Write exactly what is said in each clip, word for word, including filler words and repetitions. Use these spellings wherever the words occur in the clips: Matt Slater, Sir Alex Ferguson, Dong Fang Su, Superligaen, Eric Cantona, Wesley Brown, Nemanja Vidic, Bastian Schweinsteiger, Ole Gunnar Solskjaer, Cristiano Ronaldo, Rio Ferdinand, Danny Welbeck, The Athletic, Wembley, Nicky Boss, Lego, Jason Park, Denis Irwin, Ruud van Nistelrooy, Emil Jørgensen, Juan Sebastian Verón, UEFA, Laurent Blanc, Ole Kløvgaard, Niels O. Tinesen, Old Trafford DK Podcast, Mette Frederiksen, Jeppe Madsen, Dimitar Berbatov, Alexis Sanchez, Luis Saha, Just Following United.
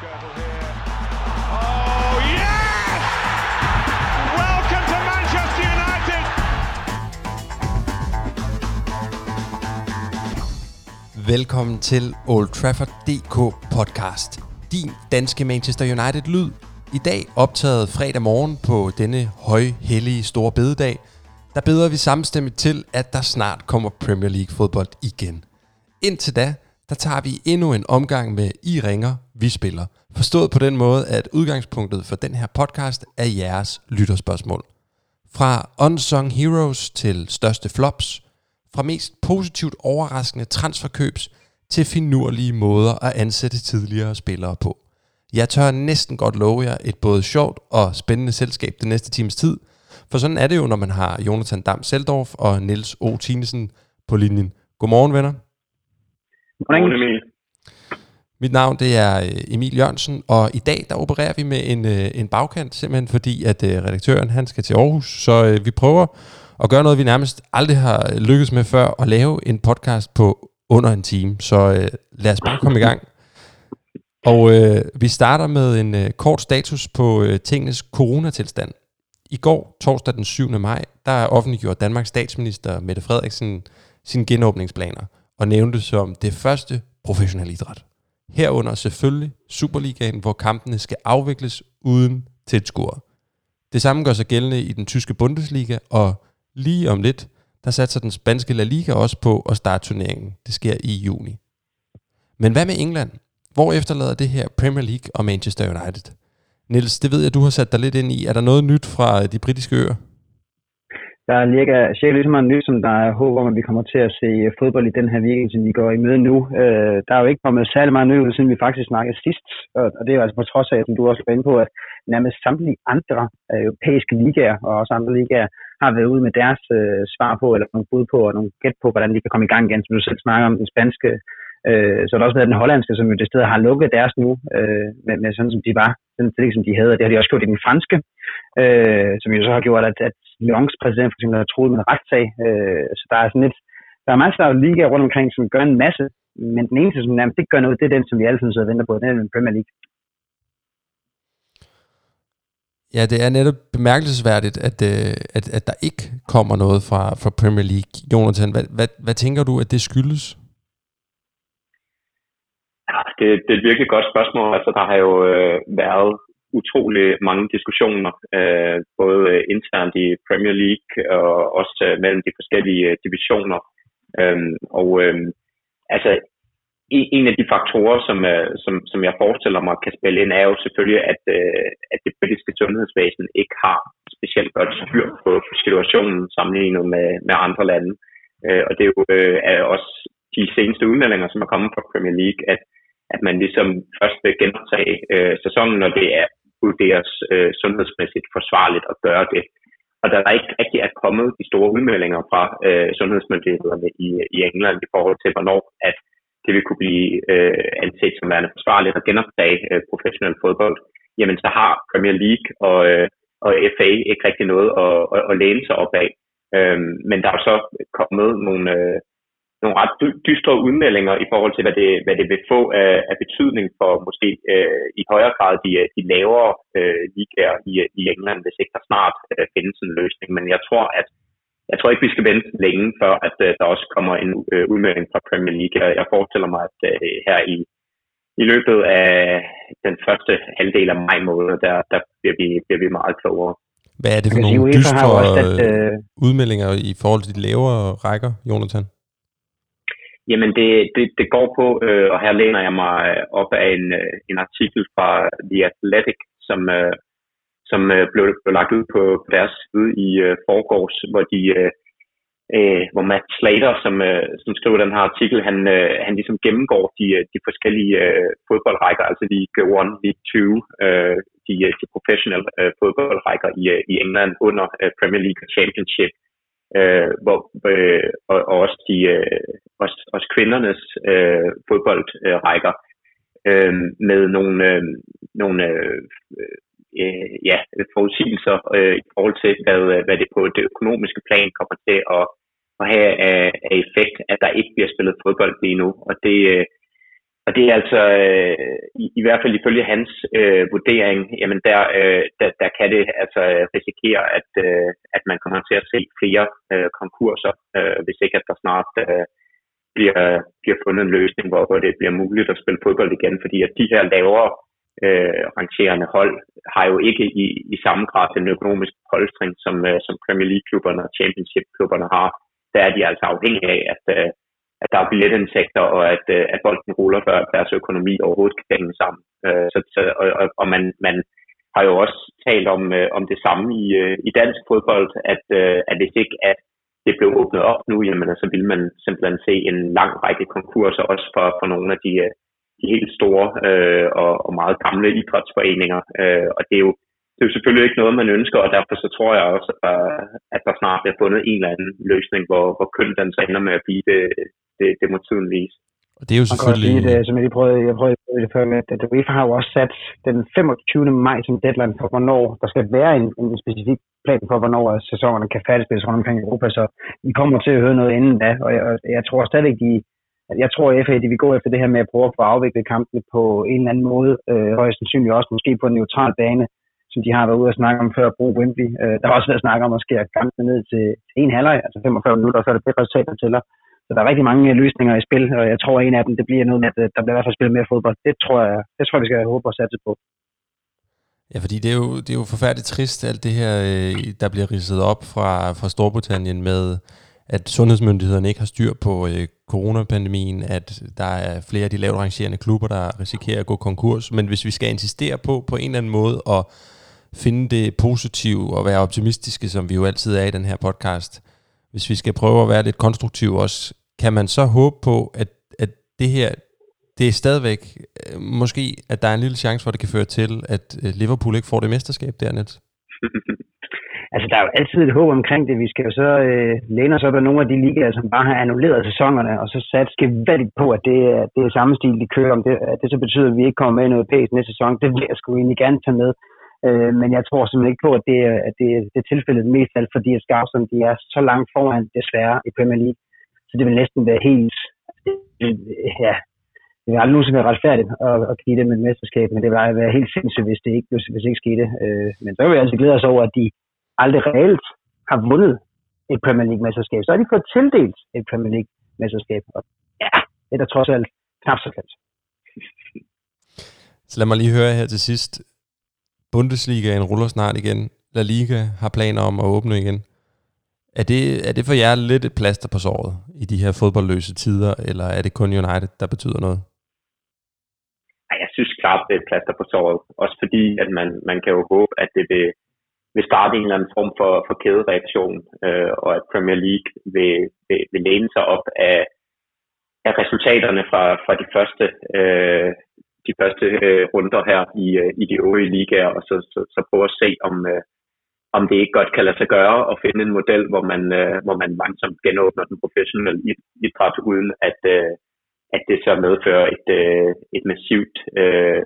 Skirtle here. Oh yes! Welcome to Manchester United. Velkommen til Old Trafford D K Podcast. Din danske Manchester United lyd. I dag optaget fredag morgen på denne højhellige store bededag. Der beder vi samstemmigt til, at der snart kommer Premier League fodbold igen. Indtil da, der tager vi endnu en omgang med I ringer, vi spiller. Forstået på den måde, at udgangspunktet for den her podcast er jeres lytterspørgsmål. Fra unsung heroes til største flops, fra mest positivt overraskende transferkøbs til finurlige måder at ansætte tidligere spillere på. Jeg tør næsten godt love jer et både sjovt og spændende selskab den næste times tid, for sådan er det jo, når man har Jonathan Dam Seldorf og Niels O. Tinesen på linjen. Godmorgen, venner. Godmorgen, Emil. Mit navn det er Emil Jørgensen, og i dag der opererer vi med en, en bagkant, simpelthen fordi, at redaktøren han skal til Aarhus, så vi prøver at gøre noget, vi nærmest aldrig har lykkes med før, at lave en podcast på under en time. Så lad os bare komme i gang. Og øh, vi starter med en øh, kort status på øh, tingenes coronatilstand. I går, torsdag den syvende maj, der offentliggjorde Danmarks statsminister Mette Frederiksen sine genåbningsplaner og nævnte det som det første professionelle idræt. Herunder selvfølgelig Superligaen, hvor kampene skal afvikles uden tilskuere. Det samme gør sig gældende i den tyske Bundesliga, og lige om lidt, der satser den spanske La Liga også på at starte turneringen. Det sker i juni. Men hvad med England? Hvor efterlader det her Premier League og Manchester United? Niels, det ved jeg, du har sat dig lidt ind i. Er der noget nyt fra de britiske øer? Der ligger sjældent lige så meget nyt, som der er håb om, at vi kommer til at se fodbold i den her weekend, som vi går i møde nu. Øh, der er jo ikke kommet særlig meget nyt, siden vi faktisk snakkede sidst. Og det er jo altså på trods af, som du også var inde på, at nærmest samtlige andre europæiske ligaer og også andre ligaer har været ude med deres øh, svar på, eller nogle bud på, og nogle gæt på, hvordan de kan komme i gang igen, som du selv snakker om, den spanske. Øh, så er der også været den hollandske, som jo det sted har lukket deres nu, øh, med, med sådan som de var, den stilling som de havde, og det har de også gjort i den franske, øh, som jo så har gjort, at, at Lyons præsident for eksempel har troet med en retssag, øh, så der er sådan lidt, der er masser af ligaer rundt omkring, som gør en masse, men den eneste, som nærmest ikke gør noget, det er den, som vi alle sammen sidder og venter på, den er den Premier League. Ja, det er netop bemærkelsesværdigt, at, at, at der ikke kommer noget fra, fra Premier League. Jonathan, hvad, hvad, hvad tænker du, at det skyldes? Det, det er et virkelig godt spørgsmål. Altså, der har jo øh, været utrolig mange diskussioner, øh, både internt i Premier League og også øh, mellem de forskellige divisioner. Øhm, og øh, altså, en, en af de faktorer, som, øh, som, som jeg forestiller mig kan spille ind, er jo selvfølgelig, at, øh, at det britiske sundhedsvæsen ikke har specielt godt styr på situationen sammenlignet med, med andre lande. Øh, og det er jo øh, er også de seneste udmeldinger, som er kommet fra Premier League, at at man ligesom først vil genoptage øh, sæsonen, når det er vurderes øh, sundhedsmæssigt forsvarligt at gøre det. Og der er ikke rigtig er kommet de store udmeldinger fra øh, sundhedsmyndighederne i, i England i forhold til, hvornår at det vil kunne blive øh, anset som værende forsvarligt at genoptage øh, professionel fodbold. Jamen så har Premier League og, øh, og F A ikke rigtig noget at, at, at læne sig op af. Øhm, men der er så kommet nogle... Øh, nogle ret dystre udmeldinger i forhold til, hvad det, hvad det vil få af, af betydning for måske øh, i højere grad de, de lavere øh, ligaer i, i England, hvis ikke der snart øh, findes en løsning. Men jeg tror, at, jeg tror ikke, vi skal vente længe, før at, øh, der også kommer en øh, udmelding fra Premier League. Jeg forestiller mig, at øh, her i, i løbet af den første halvdel af maj måned, der, der bliver, vi, bliver vi meget klogere. Hvad er det for nogle dystre øh, udmeldinger i forhold til de lavere rækker, Jonathan? Jamen det, det, det går på, øh, og her læner jeg mig op af en, en artikel fra The Athletic, som, øh, som blev, blev lagt ud på deres side i øh, forgårs, hvor, de, øh, hvor Matt Slater, som, øh, som skrev den her artikel, han, øh, han ligesom gennemgår de, de forskellige øh, fodboldrækker, altså League One, League Two, øh, de, de professionelle øh, fodboldrækker i, i England under øh, Premier League og Championship. Øh, hvor, øh, og, og også, de, øh, også, også kvindernes øh, fodboldrækker øh, med nogle, øh, nogle øh, ja, forudsigelser øh, i forhold til, hvad, hvad det på det økonomiske plan kommer til at, at have af, af effekt, at der ikke bliver spillet fodbold lige nu. Og det, øh, Og det er altså, øh, i, i hvert fald ifølge hans øh, vurdering, jamen der, øh, der, der kan det altså risikere, at, øh, at man kommer til at se flere øh, konkurser, øh, hvis ikke at der snart øh, bliver, bliver fundet en løsning, hvor, hvor det bliver muligt at spille fodbold igen. Fordi at de her lavere øh, rangerende hold har jo ikke i, i samme grad den økonomiske polstring, som, øh, som Premier League-klubberne og Championship-klubberne har. Der er de altså afhængige af, at... Øh, at der er billetindtægter, og at, at bolden ruller, før deres økonomi overhovedet kan hænge sammen. Så, så, og og man, man har jo også talt om, om det samme i, i dansk fodbold, at, at hvis ikke at det blev åbnet op nu, jamen, så ville man simpelthen se en lang række konkurser, også for, for nogle af de, de helt store øh, og, og meget gamle idrætsforeninger. Øh, og det er, jo, det er jo selvfølgelig ikke noget, man ønsker, og derfor så tror jeg også, at, at der snart bliver fundet en eller anden løsning, hvor, hvor køn den så ender med at blive det, Det, det må tiden vise. Og det er jo selvfølgelig... Og det, som jeg lige prøvede, jeg prøvede det før med, at UEFA har jo også sat den femogtyvende maj som deadline for, hvornår der skal være en, en specifik plan for, hvornår sæsonerne kan færdigspilles rundt omkring Europa, så vi kommer til at høre noget inden da, og jeg, jeg tror stadig, de, jeg tror at F A, de vil gå efter det her med at prøve at få afviklet kampene på en eller anden måde, øh, højst sandsynligt også måske på en neutral bane, som de har været ude og snakke om før at bruge Wembley. Øh, der har også været snak om at skære kampene ned til en halvleg, altså femogfyrre minutter, og så er det bedre resultat, der tæller. Så der er rigtig mange løsninger i spil, og jeg tror, at en af dem, det bliver noget med, at der bliver i hvert fald spillet mere fodbold. Det tror jeg, det tror jeg vi skal håbe og satse på. Ja, fordi det er jo, det er jo forfærdeligt trist, alt det her, der bliver ridset op fra, fra Storbritannien med, at sundhedsmyndighederne ikke har styr på øh, coronapandemien, at der er flere af de lavt rangerende klubber, der risikerer at gå konkurs. Men hvis vi skal insistere på, på en eller anden måde, at finde det positive og være optimistiske, som vi jo altid er i den her podcast, hvis vi skal prøve at være lidt konstruktive også, kan man så håbe på, at, at det her, det er stadigvæk, måske, at der er en lille chance for, at det kan føre til, at Liverpool ikke får det mesterskab dernæst? Altså, der er jo altid et håb omkring det. Vi skal jo så øh, læne os op af nogle af de ligaer, som bare har annulleret sæsonerne, og så satse gevaldigt på, at det, det er samme stil, de kører om. Det, at det så betyder, at vi ikke kommer med i noget pæs næste sæson. Det vil jeg sgu egentlig gerne tage med. Øh, men jeg tror simpelthen ikke på, at det, at det, det er tilfældet mest alt, fordi at Skarpsen, de er så langt foran, desværre, i Premier League. Så det vil næsten være helt... Ja, det vil aldrig nogensinde være retfærdigt at, at give det med et mesterskab, men det vil være helt sindssygt, hvis det ikke, hvis det ikke skete. Øh, men så vil jeg altså glæde os over, at de aldrig reelt har vundet et Premier League-mesterskab. Så har de fået tildelt et Premier League-mesterskab. Og ja, det er der trods alt knap så fedt. Så lad mig lige høre her til sidst. Bundesligaen ruller snart igen. La Liga har planer om at åbne igen. Er det, er det for jer lidt et plaster på såret i de her fodboldløse tider, eller er det kun United, der betyder noget? Nej, jeg synes klart, det er et plaster på såret. Også fordi, at man, man kan jo håbe, at det vil, vil starte en eller anden form for, for kædereaktion, øh, og at Premier League vil, vil, vil læne sig op af, af resultaterne fra, fra de første øh, de første øh, runder her i, øh, i de øvrige ligaer, og så, så, så prøve at se, om, øh, om det ikke godt kan lade sig gøre at finde en model, hvor man, øh, hvor man langsomt genåbner den professionelle idræt, uden at, øh, at det så medfører et, øh, et massivt øh,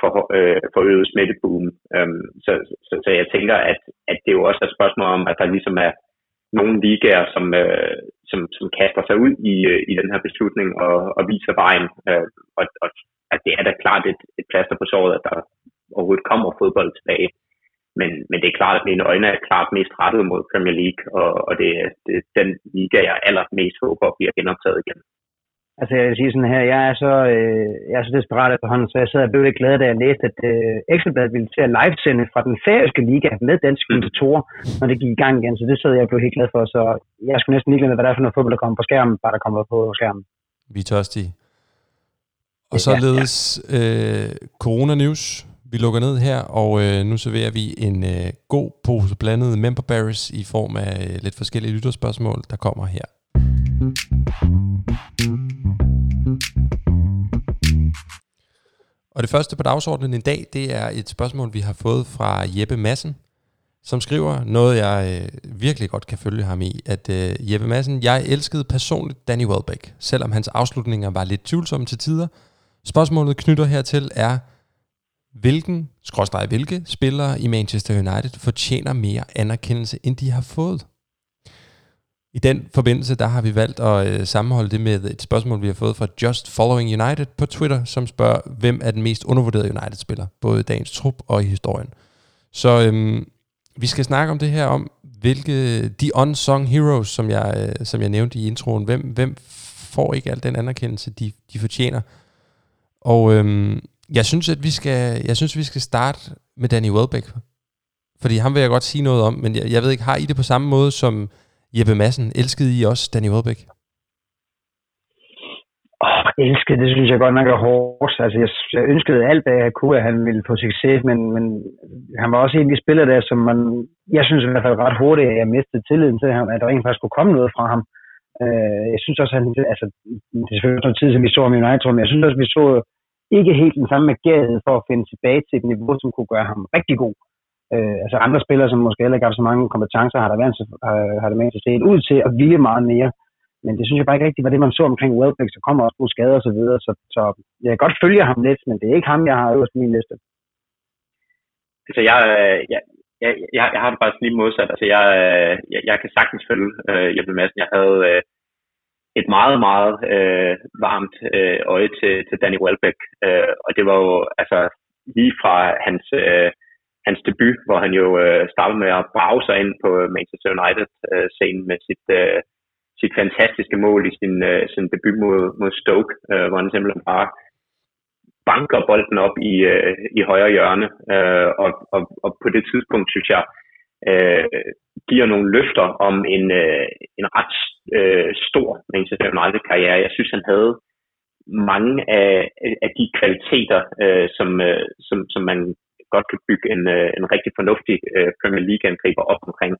for, øh, forøget smitteboom. Øhm, så, så, så jeg tænker, at, at det jo også er et spørgsmål om, at der ligesom er nogle ligaer, som, øh, som, som kaster sig ud i, øh, i den her beslutning og, og viser vejen. Øh, og, og at det er da klart et, et plaster på såret, at der overhovedet kommer fodbold tilbage. Men, men det er klart, at mine øjne er klart mest rettet mod Premier League, og, og det, det er den liga, jeg allermest håber bliver genoptaget igen. Altså jeg vil sige sådan her, jeg er så, øh, jeg er så desperat efterhånden, så jeg sad og blev lidt glad, da jeg læste, at øh, Ekstra Bladet ville til at livesende fra den færøske liga med danske kommentatorer, når det gik i gang igen, så det sad jeg og blev helt glad for, så jeg skulle næsten ligeglade med, hvad der er for noget fodbold, der kommer på skærmen, bare der kommer på skærmen. Vi er tørstige. Og således ja, ja. Øh, Corona News. Vi lukker ned her, og øh, nu serverer vi en øh, god pose blandet memberberries i form af øh, lidt forskellige lytterspørgsmål, der kommer her. Og det første på dagsordenen i dag, det er et spørgsmål, vi har fået fra Jeppe Madsen, som skriver noget, jeg øh, virkelig godt kan følge ham i, at øh, Jeppe Madsen, jeg elskede personligt Danny Welbeck, selvom hans afslutninger var lidt tvivlsomme til tider. Spørgsmålet knytter hertil er, hvilken, skråstreg hvilke, spillere i Manchester United fortjener mere anerkendelse, end de har fået? I den forbindelse, der har vi valgt at øh, sammenholde det med et spørgsmål, vi har fået fra Just Following United på Twitter, som spørger, hvem er den mest undervurderede United-spiller, både i dagens trup og i historien. Så øhm, vi skal snakke om det her, om hvilke de unsung heroes, som jeg, øh, som jeg nævnte i introen, hvem, hvem får ikke al den anerkendelse, de, de fortjener. Og øhm, jeg synes, at vi skal, jeg synes, vi skal starte med Danny Welbeck, fordi ham vil jeg godt sige noget om, men jeg, jeg ved ikke, har I det på samme måde som Jeppe Madsen? Elskede I også Danny Welbeck? Oh, elskede, det synes jeg godt nok er hårdt. Altså, jeg, jeg ønskede alt, hvad jeg kunne, at han ville få succes, men, men han var også en af de spillere der, som man, jeg synes i hvert fald ret hurtigt, at jeg mistede tilliden til ham, at der egentlig faktisk kunne komme noget fra ham. Uh, jeg synes også, at han, altså, det er selvfølgelig noget tid, som vi så om United, men jeg synes også, at vi så ikke helt den samme magierhed for at finde tilbage til et niveau, som kunne gøre ham rigtig god. Øh, altså andre spillere, som måske heller ikke har så mange kompetencer, har der været, har, har det med til set ud til at ville meget mere. Men det synes jeg bare ikke rigtigt var det, man så omkring Welbeck, så kommer også nogle skader og så videre. Så, så jeg kan godt følge ham lidt, men det er ikke ham, jeg har øverst på min liste. Altså jeg, jeg, jeg, jeg, jeg har det faktisk lige modsat. Altså jeg, jeg, jeg kan sagtens følge øh, Jeppe Madsen. Jeg havde øh, et meget, meget øh, varmt øh, øje til, til Danny Welbeck. Øh, og det var jo altså lige fra hans... Øh, hans debut, hvor han jo øh, startede med at brage sig ind på Manchester United-scenen øh, med sit, øh, sit fantastiske mål i sin, øh, sin debut mod, mod Stoke, øh, hvor han simpelthen bare banker bolden op i, øh, i højre hjørne, øh, og, og, og på det tidspunkt, synes jeg, øh, giver nogle løfter om en, øh, en ret øh, stor Manchester United-karriere. Jeg synes, han havde mange af, af de kvaliteter, øh, som, øh, som, som man godt kan bygge en, en rigtig fornuftig uh, Premier League-angriber op omkring.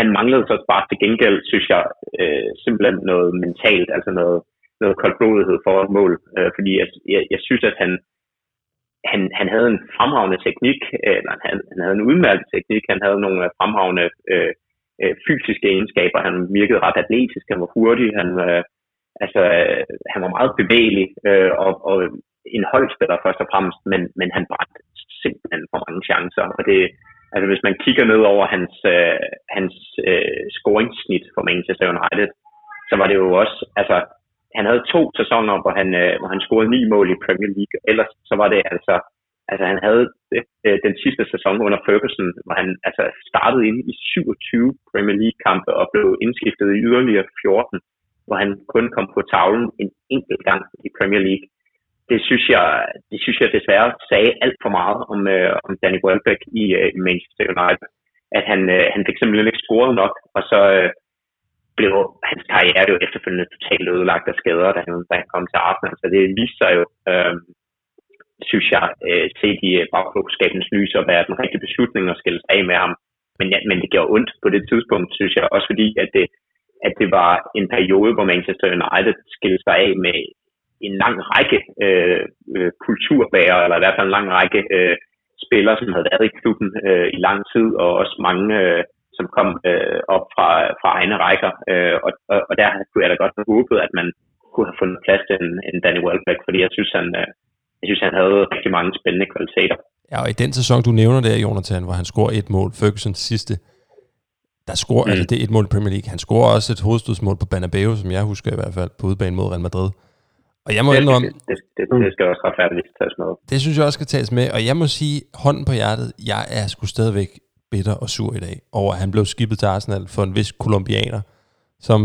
Han manglede så bare til gengæld, synes jeg, uh, simpelthen noget mentalt, altså noget, noget koldblodighed for et mål. Uh, fordi jeg, jeg, jeg synes, at han, han, han havde en fremragende teknik, uh, eller han, han havde en udmærket teknik, han havde nogle fremragende uh, uh, fysiske egenskaber, han virkede ret atletisk, han var hurtig, han, uh, altså, uh, han var meget bevægelig, uh, og, og en holdspiller først og fremmest, men, men han brændte simpelthen for mange chancer, og det, altså hvis man kigger ned over hans, øh, hans øh, scoringssnit for Manchester United, så var det jo også, altså han havde to sæsoner, hvor han, øh, hvor han scorede ni mål i Premier League, ellers så var det altså, altså han havde øh, den sidste sæson under Ferguson, hvor han altså startede inde i syvogtyve Premier League-kampe og blev indskiftet i yderligere fjorten, hvor han kun kom på tavlen en enkelt gang i Premier League. Det synes jeg, det synes jeg desværre sagde alt for meget om, øh, om Danny Welbeck i øh, Manchester United, at han, øh, han fik simpelthen ikke scoret nok, og så øh, blev hans karriere jo efterfølgende totalt ødelagt af skader, da han, da han kom til Arsenal. Så det viste sig jo, øh, synes jeg, øh, set i bagklogskabens lys at være den rigtige beslutning at skille sig af med ham. Men, ja, men det gjorde ondt på det tidspunkt, synes jeg, også fordi at det, at det var en periode, hvor Manchester United skilte sig af med en lang række øh, kulturbærere, eller i hvert fald en lang række øh, spillere, som havde været i klubben øh, i lang tid, og også mange, øh, som kom øh, op fra, fra egne rækker. Øh, og, og, og der kunne jeg da godt have håbet, at man kunne have fundet plads til en, en Danny Welbeck, fordi jeg synes, han, øh, jeg synes, han havde rigtig mange spændende kvaliteter. Ja, og i den sæson, du nævner der, Jonathan, hvor han scorer et mål, Fergusons sidste, der scorer, mm. altså det er et mål i Premier League, han scorer også et hovedstødsmål på Bernabeu, som jeg husker i hvert fald, på udebane mod Real Madrid. Og jeg må det, indrømme, det, det, det skal også retfærdigt tages med. Det synes jeg også skal tages med, og jeg må sige, hånden på hjertet, jeg er sgu stadigvæk bitter og sur i dag over, at han blev skibet til Arsenal for en vis kolumbianer, som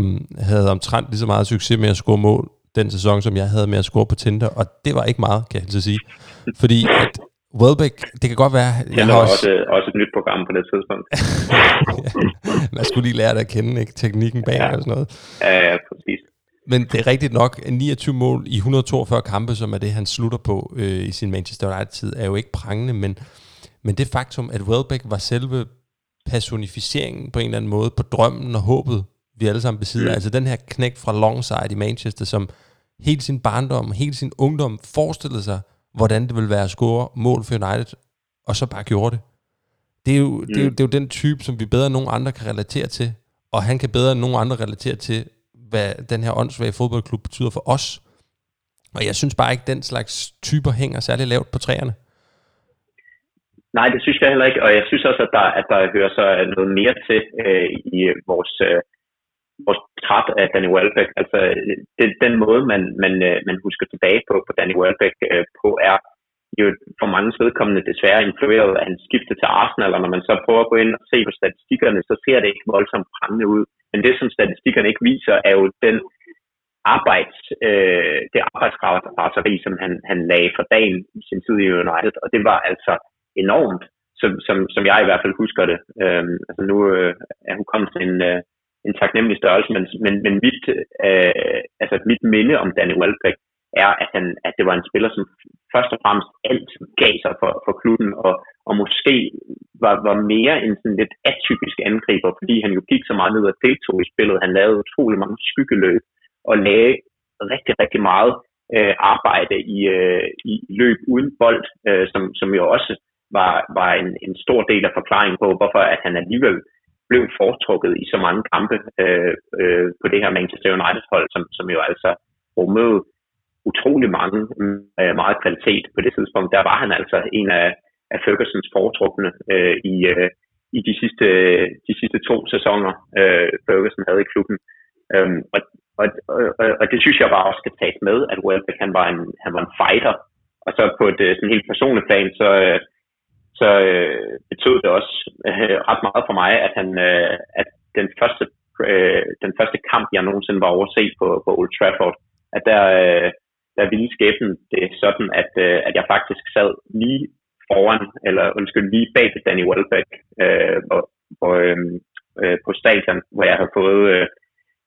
havde omtrent lige så meget succes med at score mål den sæson, som jeg havde med at score på Tinder, og det var ikke meget, kan jeg helst sige. Fordi at Welbeck, det kan godt være... Jeg har også, også, også et nyt program på det tidspunkt. Man skulle lige lære dig at kende, ikke? Teknikken bag ja. Og sådan noget. Ja, ja, præcis. Men det er rigtigt nok, niogtyve mål i et hundrede og toogfyrre kampe, som er det, han slutter på øh, i sin Manchester United-tid, er jo ikke prangende, men, men det faktum, at Welbeck var selve personificeringen på en eller anden måde, på drømmen og håbet, vi alle sammen besidder. Mm. Altså den her knægt fra Longside i Manchester, som hele sin barndom, hele sin ungdom forestillede sig, hvordan det ville være at score mål for United, og så bare gjorde det. Det er jo, mm. det er jo, det er jo den type, som vi bedre end nogen andre kan relatere til, og han kan bedre end nogen andre relatere til, hvad den her åndssvage fodboldklub betyder for os. Og jeg synes bare ikke, den slags typer hænger særlig lavt på træerne. Nej, det synes jeg heller ikke. Og jeg synes også, at der, at der hører så noget mere til øh, i vores, øh, vores træt af Danny Welbeck. Altså det, den måde, man, man, man husker tilbage på, på Danny Welbeck øh, på, er jo for mange vedkommende desværre influeret af hans skifte til Arsenal, og når man så prøver at gå ind og se på statistikkerne, så ser det ikke voldsomt prangende ud. Men det, som statistikkerne ikke viser, er jo den arbejds, øh, det arbejdsraseri, som han, han lagde for dagen i sin tid i United, og det var altså enormt, som, som, som jeg i hvert fald husker det. Øh, altså nu øh, er hun kommet til en, øh, en taknemmelig størrelse, men, men, men mit, øh, altså mit minde om Danny Welbeck er, at, han, at det var en spiller, som først og fremmest alt gav sig for, for klubben, og, og måske var, var mere en sådan lidt atypisk angriber, fordi han jo gik så meget ned og deltog i spillet. Han lavede utrolig mange skyggeløb, og lagde rigtig, rigtig meget øh, arbejde i, øh, i løb uden bold, øh, som, som jo også var, var en, en stor del af forklaringen på, hvorfor at han alligevel blev foretrukket i så mange kampe øh, øh, på det her Manchester United-hold, som, som jo altså rummede utrolig mange, øh, meget kvalitet på det tidspunkt. Der var han altså en af, af Fergusons foretrukne øh, i, øh, i de sidste, de sidste to sæsoner, øh, Ferguson havde i klubben. Øhm, og, og, og, og det synes jeg bare også skal tages med, at Welbeck, han var en, han var en fighter. Og så på et sådan helt personligt plan, så, så øh, betød det også øh, ret meget for mig, at han, øh, at den første, øh, den første kamp, jeg nogensinde var overset på, på Old Trafford, at der... Øh, der ville skæbnen det sådan, at, øh, at jeg faktisk sad lige foran, eller undskyld, lige bag ved Danny Welbeck øh, øh, øh, på stadion, hvor jeg havde fået, øh,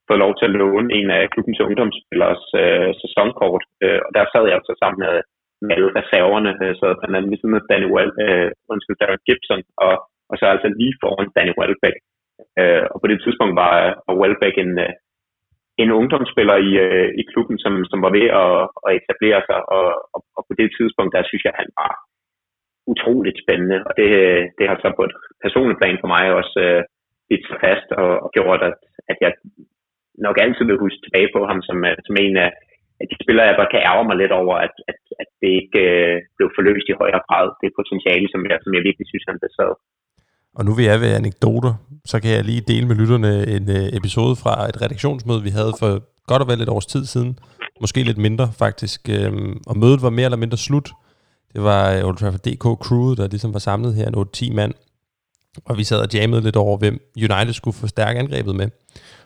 fået lov til at låne en af klubbens ungdomsspillers øh, sæsonkort. Øh, og der sad jeg altså sammen med, med alle reserverne, øh, sad blandt andet ligesom med Danny Wel- øh, undskyld, Darren Gibson, og, og så altså lige foran Danny Welbeck. Øh, og på det tidspunkt var, var Welbeck en... Øh, en ungdomsspiller i, øh, i klubben, som, som var ved at, at etablere sig, og, og, og på det tidspunkt, der synes jeg, han var utroligt spændende, og det, det har så på et personligt plan for mig også øh, bidt sig fast, og, og gjort, at, at jeg nok altid vil huske tilbage på ham, som, som en af de spillere, jeg bare kan ærge mig lidt over, at, at, at det ikke øh, blev forløst i højere grad, det potentiale, som jeg, som jeg virkelig synes, han besad. Og nu vil jeg ved anekdoter, så kan jeg lige dele med lytterne en episode fra et redaktionsmøde, vi havde for godt og vel et års tid siden. Måske lidt mindre, faktisk. Og mødet var mere eller mindre slut. Det var Old Trafford D K Crew, der ligesom var samlet her, en otte ti mand. Og vi sad og jammede lidt over, hvem United skulle forstærke angrebet med.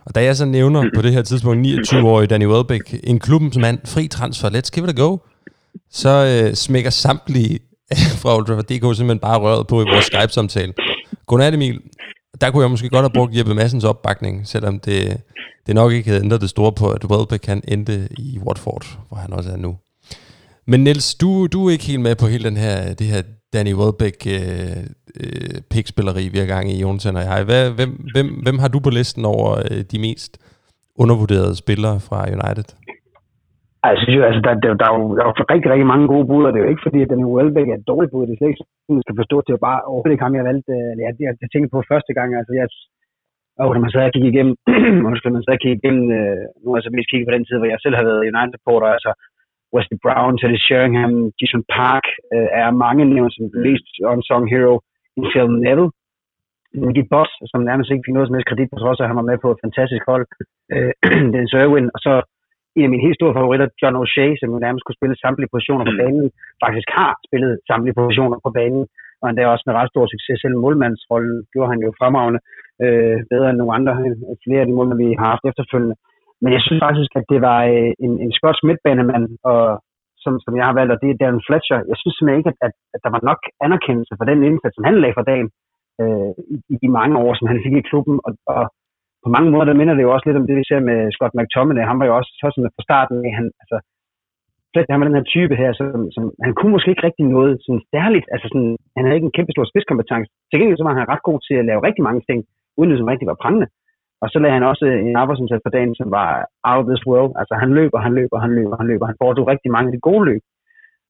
Og da jeg så nævner på det her tidspunkt niogtyve-årig Danny Welbeck, en klubbens mand, fri transfer, let's give it a go, så øh, smækker samtlige fra Old Trafford D K simpelthen bare røret på i vores Skype-samtale. Godnat, Emil. Der kunne jeg måske godt have brugt Jeppe Madsens opbakning, selvom det, det nok ikke havde ændret det store på, at Welbeck han endte i Watford, hvor han også er nu. Men Niels, du, du er ikke helt med på hele den her, det her Danny Welbeck øh, øh, pikspilleri, vi er gang i, Jonsen og jeg. Hvad, hvem, hvem, hvem har du på listen over øh, de mest undervurderede spillere fra United? Jeg synes jo, altså, der, der, der, er jo, der er jo rigtig, rigtig mange gode bud, og det er jo ikke fordi, at Danny Welbeck er et dårligt bud, det er slet ikke sådan, man skal forstå, det er bare overhovedet ikke ham, jeg valgte, jeg, jeg, jeg tænkte på første gang, altså jeg, og når man så kigge igennem, og når man så kigge igennem, øh, nu har jeg så mest kigget på den tid, hvor jeg selv har været United-supporter, altså Wesley Brown, Teddy Sheringham, Jason Park, øh, er mange nævnt som least unsung hero, Angel Di Maria, Nicky Boss, som nærmest ikke fik noget som helst kredit, på trods af, at han var med på et fantastisk hold, øh, Denis Irwin, og så en af mine helt store favoritter, John O'Shea, som jo nærmest kunne spille samtlige positioner på banen, faktisk har spillet samtlige positioner på banen, og endda også med ret stor succes. Selv målmandsrollen gjorde han jo fremragende, øh, bedre end nogle andre, flere af de målmænd, vi har haft efterfølgende. Men jeg synes faktisk, at det var øh, en, en skotsk midtbanemand, og, som, som jeg har valgt, og det er Darren Fletcher. Jeg synes simpelthen ikke, at, at, at der var nok anerkendelse for den indsats, som han lagde for dagen øh, i, i de mange år, som han fik i klubben, og, og på mange måder, der minder det jo også lidt om det, vi ser med Scott McTominay. Han var jo også sådan fra starten af, han, altså, han var den her type her, som, som han kunne måske ikke rigtig noget sådan særligt, altså sådan, han havde ikke en kæmpe stor spidskompetence. Til gengæld så var han ret god til at lave rigtig mange ting, uden det som rigtig var prangende. Og så lagde han også en arbejdsindsats på dagen, som var out of this world. Altså han løber, han løber, han løber, han løber. Han foretog rigtig mange af de gode løb.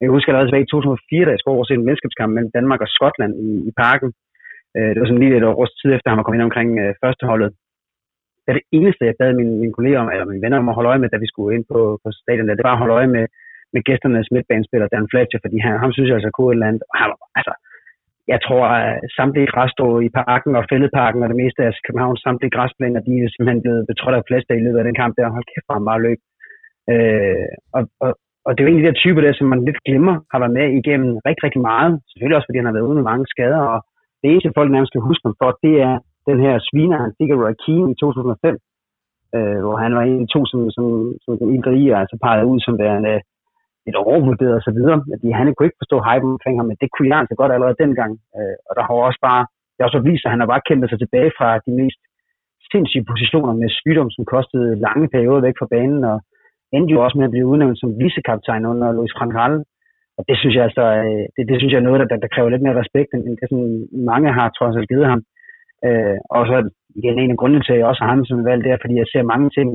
Jeg husker allerede tilbage i to tusind og fire, da jeg skulle over og se en venskabskamp mellem Danmark og Skotland i, i parken. Det var sådan lige et års tid efter, at han var kommet ind omkring førsteholdet. Det er det eneste, jeg bad mine, mine kolleger om, eller mine venner om at holde øje med, da vi skulle ind på, på stadion. Det var at holde øje med, med gæsternes midtbanespiller, Darren Fletcher, fordi han, ham synes jeg altså kunne et eller andet. Han var, altså, Jeg tror, at samtlige græsstrå i parken og fældeparken og det meste af Københavns samtlige græsplæner, de er simpelthen blevet betrådt af flest i løbet af den kamp der. Hold kæft, han bare løb. Øh, og, og, og det er jo egentlig de der typer der, som man lidt glemmer, har været med igennem rigtig, rigtig meget. Selvfølgelig også, fordi han har været ude med mange skader. Og det eneste folk nærmest skal huske ham for, det er den her sviner, han fik af Roy Keane i to tusind og fem. Øh, hvor han var en af to, som, som, som den indgriger, altså pegede ud som værende lidt overvurderet og så videre. Fordi han kunne ikke forstå hypen omkring ham, men det kunne han så godt allerede dengang. Øh, og der har også bare, det har også vist sig, at han har bare kæmpet sig tilbage fra de mest sindssyge positioner med sygdom, som kostede lange perioder væk fra banen, og endte jo også med at blive udnævnt som vicekaptajn under Luis van Nistelrooy. Og det synes jeg altså, øh, det, det synes jeg er noget, der, der kræver lidt mere respekt, end det, som mange har trods alt givet ham. Øh, og så igen, en af grundene til, at jeg også har ham som valg, det er, fordi jeg ser mange ting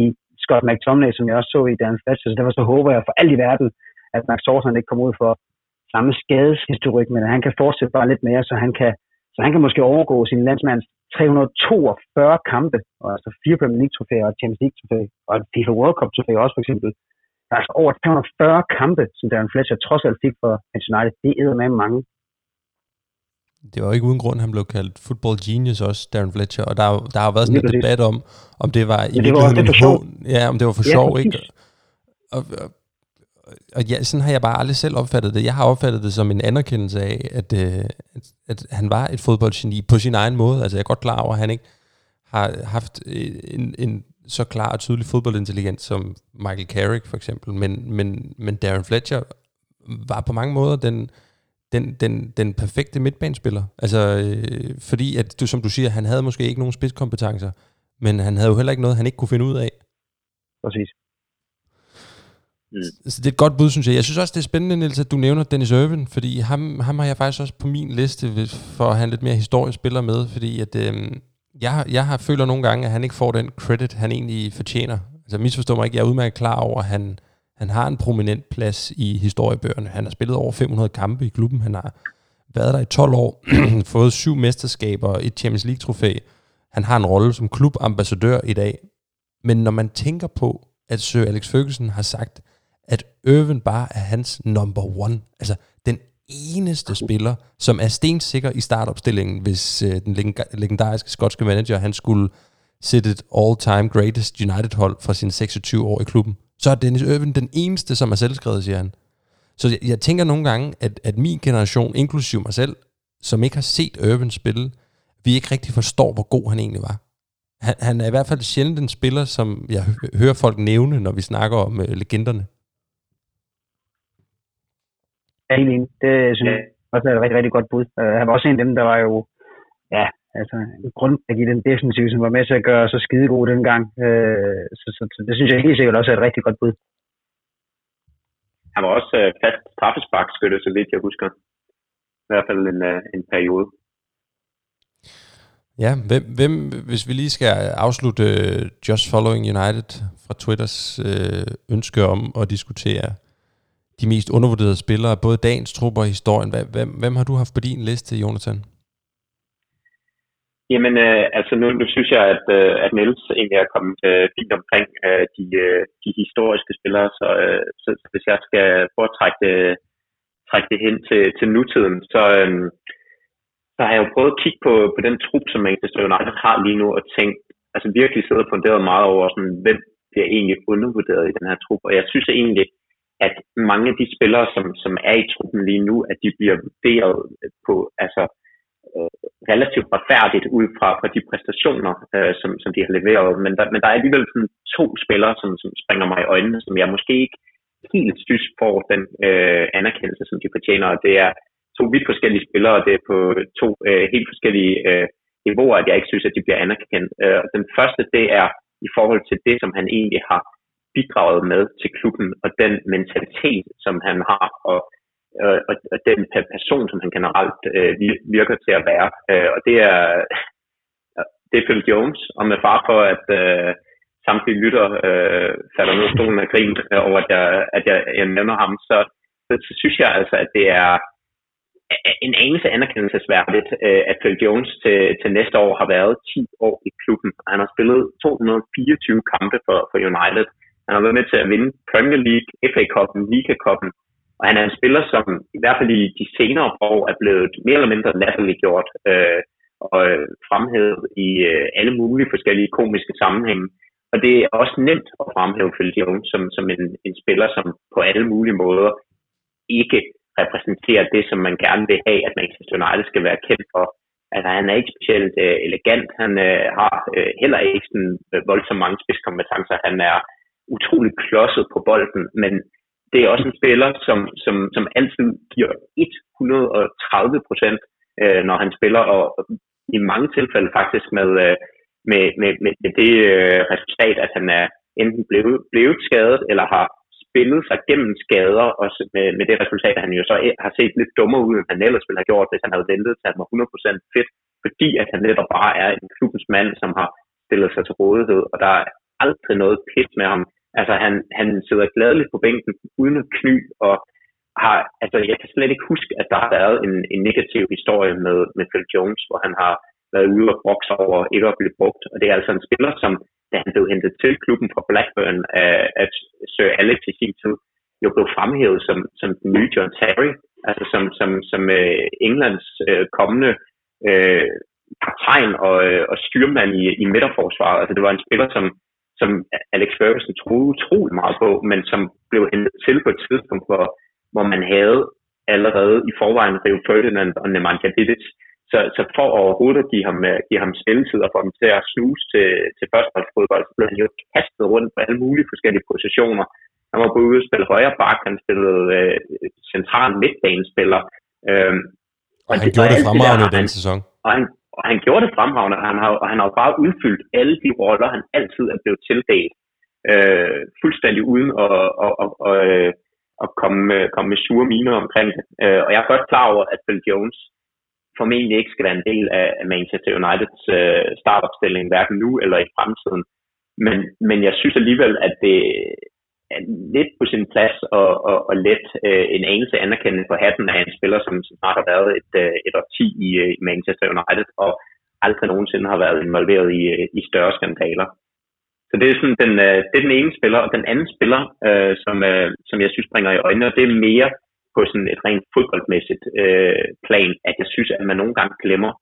i Scott McTominay, som jeg også så i Darren Fletcher, så derfor så håber jeg for alt i verden, at Max Sorsen ikke kommer ud for samme skadeshistorik, men at han kan fortsætte bare lidt mere, så han kan, så han kan måske overgå sin landsmands tre hundrede og toogfyrre kampe, og altså fire Premier League-trofæer og Champions League-trofæer, og FIFA World Cup-trofæer også for eksempel. Der er altså over tre hundrede og fyrre kampe, som Darren Fletcher trods alt fik for United. Det er med mange. Det var ikke uden grund, han blev kaldt football genius også, Darren Fletcher, og der, der har været sådan en debat om, om det var i virkeligheden en hån, ja, om det var for ja, sjov, ikke? Og, og, og ja, sådan har jeg bare aldrig selv opfattet det. Jeg har opfattet det som en anerkendelse af, at, at, at han var et fodboldgeni på sin egen måde. Altså jeg er godt klar over, at han ikke har haft en, en så klar og tydelig fodboldintelligens som Michael Carrick for eksempel, men, men, men Darren Fletcher var på mange måder den... Den, den, den perfekte midtbanespiller. Altså, øh, fordi, at du, som du siger, han havde måske ikke nogen spidskompetencer, men han havde jo heller ikke noget, han ikke kunne finde ud af. Præcis. Mm. Så det er et godt bud, synes jeg. Jeg synes også, det er spændende, Niels, at du nævner Denis Irwin, fordi ham, ham har jeg faktisk også på min liste for at have lidt mere historisk spiller med, fordi at, øh, jeg, jeg har, føler nogle gange, at han ikke får den credit, han egentlig fortjener. Altså, misforstår mig ikke, jeg er udmærket klar over, at han... Han har en prominent plads i historiebøgerne. Han har spillet over fem hundrede kampe i klubben. Han har været der i tolv år, fået syv mesterskaber og et Champions League-trofæ. Han har en rolle som klubambassadør i dag. Men når man tænker på, at Sir Alex Ferguson har sagt, at Irwin bare er hans number one, altså den eneste spiller, som er stensikker i startopstillingen, hvis øh, den leg- legendariske skotske manager, han skulle sætte et all-time greatest United-hold fra sine seksogtyve år i klubben, så er Denis Irwin den eneste, som er selvskrevet, siger han. Så jeg, jeg tænker nogle gange, at, at min generation, inklusive mig selv, som ikke har set Irwin spille, vi ikke rigtig forstår, hvor god han egentlig var. Han, han er i hvert fald sjældent en spiller, som jeg hø- hører folk nævne, når vi snakker om uh, legenderne. Ja, helt enig. Det synes jeg også er et rigtig, rigtig godt bud. Uh, han var også en af dem, der var jo... Ja, altså en grundlæg i den defensiv, som var med til at gøre så skidegod dengang. Øh, så, så, så det synes jeg helt sikkert også er et rigtig godt bud. Han var også øh, fast straffesparkskytte, så vidt jeg husker. I hvert fald en, øh, en periode. Ja, hvem, hvem, hvis vi lige skal afslutte øh, Just Following United fra Twitters øh, ønske om at diskutere de mest undervurderede spillere, både dagens trup og historien. Hvem, hvem har du haft på din liste, Jonathan? Jamen, øh, altså nu, nu synes jeg, at, øh, at Niels egentlig er kommet øh, fint omkring øh, de, øh, de historiske spillere, så, øh, så, så hvis jeg skal foretrække det, trække det hen til, til nutiden, så, øh, så har jeg jo prøvet at kigge på, på den trup, som Manchester United har lige nu, og tænkt, altså virkelig sidder og funderet meget over, sådan, hvem bliver egentlig undervurderet i den her trup, og jeg synes egentlig, at mange af de spillere, som, som er i truppen lige nu, at de bliver vurderet på, altså, relativt retfærdigt ud fra, fra de præstationer, øh, som, som de har leveret. Men der, men der er alligevel sådan to spillere, som, som springer mig i øjnene, som jeg måske ikke helt synes får den øh, anerkendelse, som de fortjener. Og det er to vidt forskellige spillere, og det er på to øh, helt forskellige øh, niveauer, at jeg ikke synes, at de bliver anerkendt. Øh, den første, det er i forhold til det, som han egentlig har bidraget med til klubben, og den mentalitet, som han har, og og den person, som han generelt øh, virker til at være. Øh, og det er, det er Phil Jones, og med far for, at øh, samtlige lytter øh, falder ned stolen af grin over, at jeg, at jeg, jeg nævner ham, så, så, så synes jeg altså, at det er en anelse anerkendelsesværdigt, øh, at Phil Jones til, til næste år har været ti år i klubben. Han har spillet to hundrede og fireogtyve kampe for, for United. Han har været med til at vinde Premier League, F A Cup'en, Liga Cup'en, Og han er en spiller, som i hvert fald i de senere år er blevet mere eller mindre latterliggjort øh, og fremhævet i øh, alle mulige forskellige komiske sammenhænge. Og det er også nemt at fremhæve Phil Jones som, som en, en spiller, som på alle mulige måder ikke repræsenterer det, som man gerne vil have, at Manchester United skal være kendt for. Altså, han er ikke specielt øh, elegant, han øh, har øh, heller ikke sådan, øh, voldsomt mange spidskompetencer, han er utrolig klodset på bolden, men det er også en spiller, som, som, som altid giver et hundrede og tredive procent, øh, når han spiller, og i mange tilfælde faktisk med, øh, med, med, med det øh, resultat, at han er enten blevet, blevet skadet, eller har spillet sig gennem skader, og med, med det resultat, at han jo så har set lidt dummere ud, end han ellers ville have gjort, hvis han havde ventet til, at han var hundrede procent fit, fordi at han netop bare er en klubbens mand, som har stillet sig til rådighed, og der er aldrig noget pis med ham. Altså, han, han sidder gladeligt på bænken, uden at kny, og har, altså, jeg kan slet ikke huske, at der har været en, en negativ historie med, med Phil Jones, hvor han har været ude og brokse over ikke at blive brugt, og det er altså en spiller, som da han blev hentet til klubben fra Blackburn, at Sir Alex i sin tid jo blev fremhævet som, som den nye John Terry, altså som, som, som uh, Englands uh, kommende uh, kaptajn og, uh, og styrmand i, i midterforsvaret. Altså det var en spiller, som, som Alex Ferguson troede utrolig meget på, men som blev hentet til på et tidspunkt, hvor, hvor man havde allerede i forvejen Rio Ferdinand og Nemanja Vidic. Så, så for overhovedet at give ham, give ham spilletid og få ham til at snuse til, til førsteholdsfodbold, så blev han jo kastet rundt på alle mulige forskellige positioner. Han var både ude og spille højre bak, han spillede øh, central midtbanespiller. Øhm, og, og han det, gjorde og det fremragende i den sæson. Og han, og han gjorde det fremragende, og han har, og han har bare udfyldt alle de roller, han altid er blevet tildelt. Øh, fuldstændig uden at... Og, og, og, øh, at komme, komme med sure miner omkring det. Øh, og jeg er godt klar over, at Phil Jones formentlig ikke skal være en del af Manchester Uniteds øh, startopstilling, hverken nu eller i fremtiden. Men, men jeg synes alligevel, at det er lidt på sin plads og, og, og let øh, en anelse anerkendelse på hatten af en spiller, som snart har været et, øh, et årti i, øh, i Manchester United, og aldrig nogensinde har været involveret i, øh, i større skandaler. Så det er, sådan den, øh, det er den ene spiller, og den anden spiller, øh, som, øh, som jeg synes bringer i øjnene, og det er mere på sådan et rent fodboldmæssigt øh, plan, at jeg synes, at man nogle gange glemmer,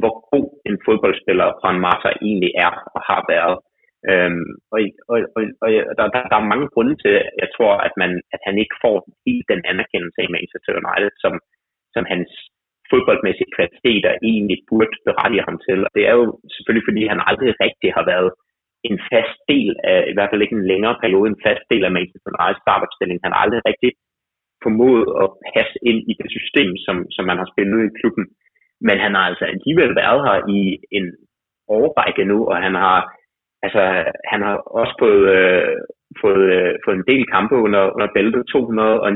hvor god en fodboldspiller fra Marta egentlig er og har været. Øhm, og og, og, og der, der, der er mange grunde til, at jeg tror, at, man, at han ikke får helt den anerkendelse i Manchester United, som, som hans fodboldmæssige kvaliteter egentlig burde berettige ham til. Og det er jo selvfølgelig, fordi han aldrig rigtig har været en fast del af, i hvert fald ikke en længere periode, en fast del af Manchester Uniteds startopstilling. Han har aldrig rigtig formået at passe ind i det system, som, som man har spillet i klubben. Men han har altså alligevel været her i en årrække nu, og han har, altså, han har også fået, øh, fået, øh, fået en del kampe under, under bæltet. to hundrede og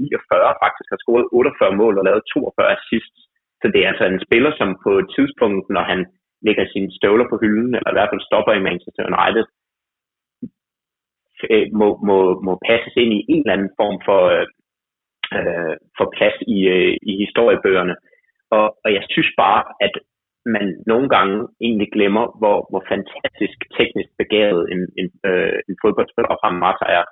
niogfyrre faktisk har scoret otteogfyrre mål og lavet toogfyrre assists. Så det er altså en spiller, som på et tidspunkt, når han lægger sine støvler på hylden, eller i hvert fald stopper i Manchester United, Må, må, må passes ind i en eller anden form for, øh, for plads i, øh, i historiebøgerne. Og, og jeg synes bare, at man nogle gange egentlig glemmer, hvor, hvor fantastisk teknisk begavet en, en, øh, en fodboldspiller fra Marta er.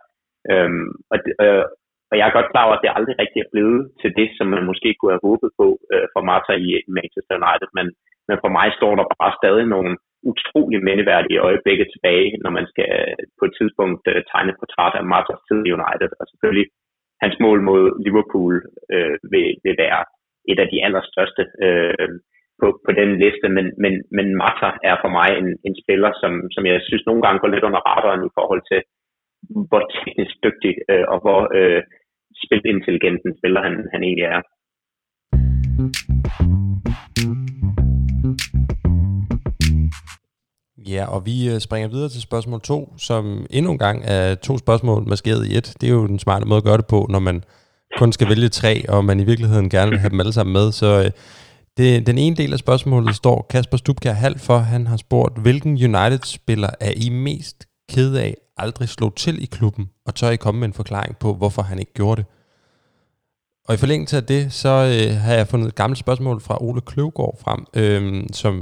Øhm, og, øh, og jeg er godt klar over, at det aldrig rigtig er blevet til det, som man måske kunne have håbet på øh, for Marta i, i Manchester United. Men, men for mig står der bare stadig nogle utrolig mindeværdige øjeblikke tilbage, når man skal på et tidspunkt uh, tegne et portræt af Martas tid i United. Og selvfølgelig, hans mål mod Liverpool øh, vil, vil være et af de allerstørste øh, på, på den liste. Men, men, men Marta er for mig en, en spiller, som, som jeg synes nogle gange går lidt under radaren i forhold til, hvor teknisk dygtig øh, og hvor øh, spilintelligent en spiller han, han egentlig er. Ja, og vi springer videre til spørgsmål to, som endnu en gang er to spørgsmål maskeret i et. Det er jo den smarte måde at gøre det på, når man kun skal vælge tre, og man i virkeligheden gerne vil have dem alle sammen med. Så det, den ene del af spørgsmålet står Kasper Stubkjær Hall for. Han har spurgt, hvilken United-spiller er I mest ked af aldrig slog til i klubben, og tør I komme med en forklaring på, hvorfor han ikke gjorde det? Og i forlængelse af det, så øh, har jeg fundet et gammelt spørgsmål fra Ole Kløvgaard frem, øh, som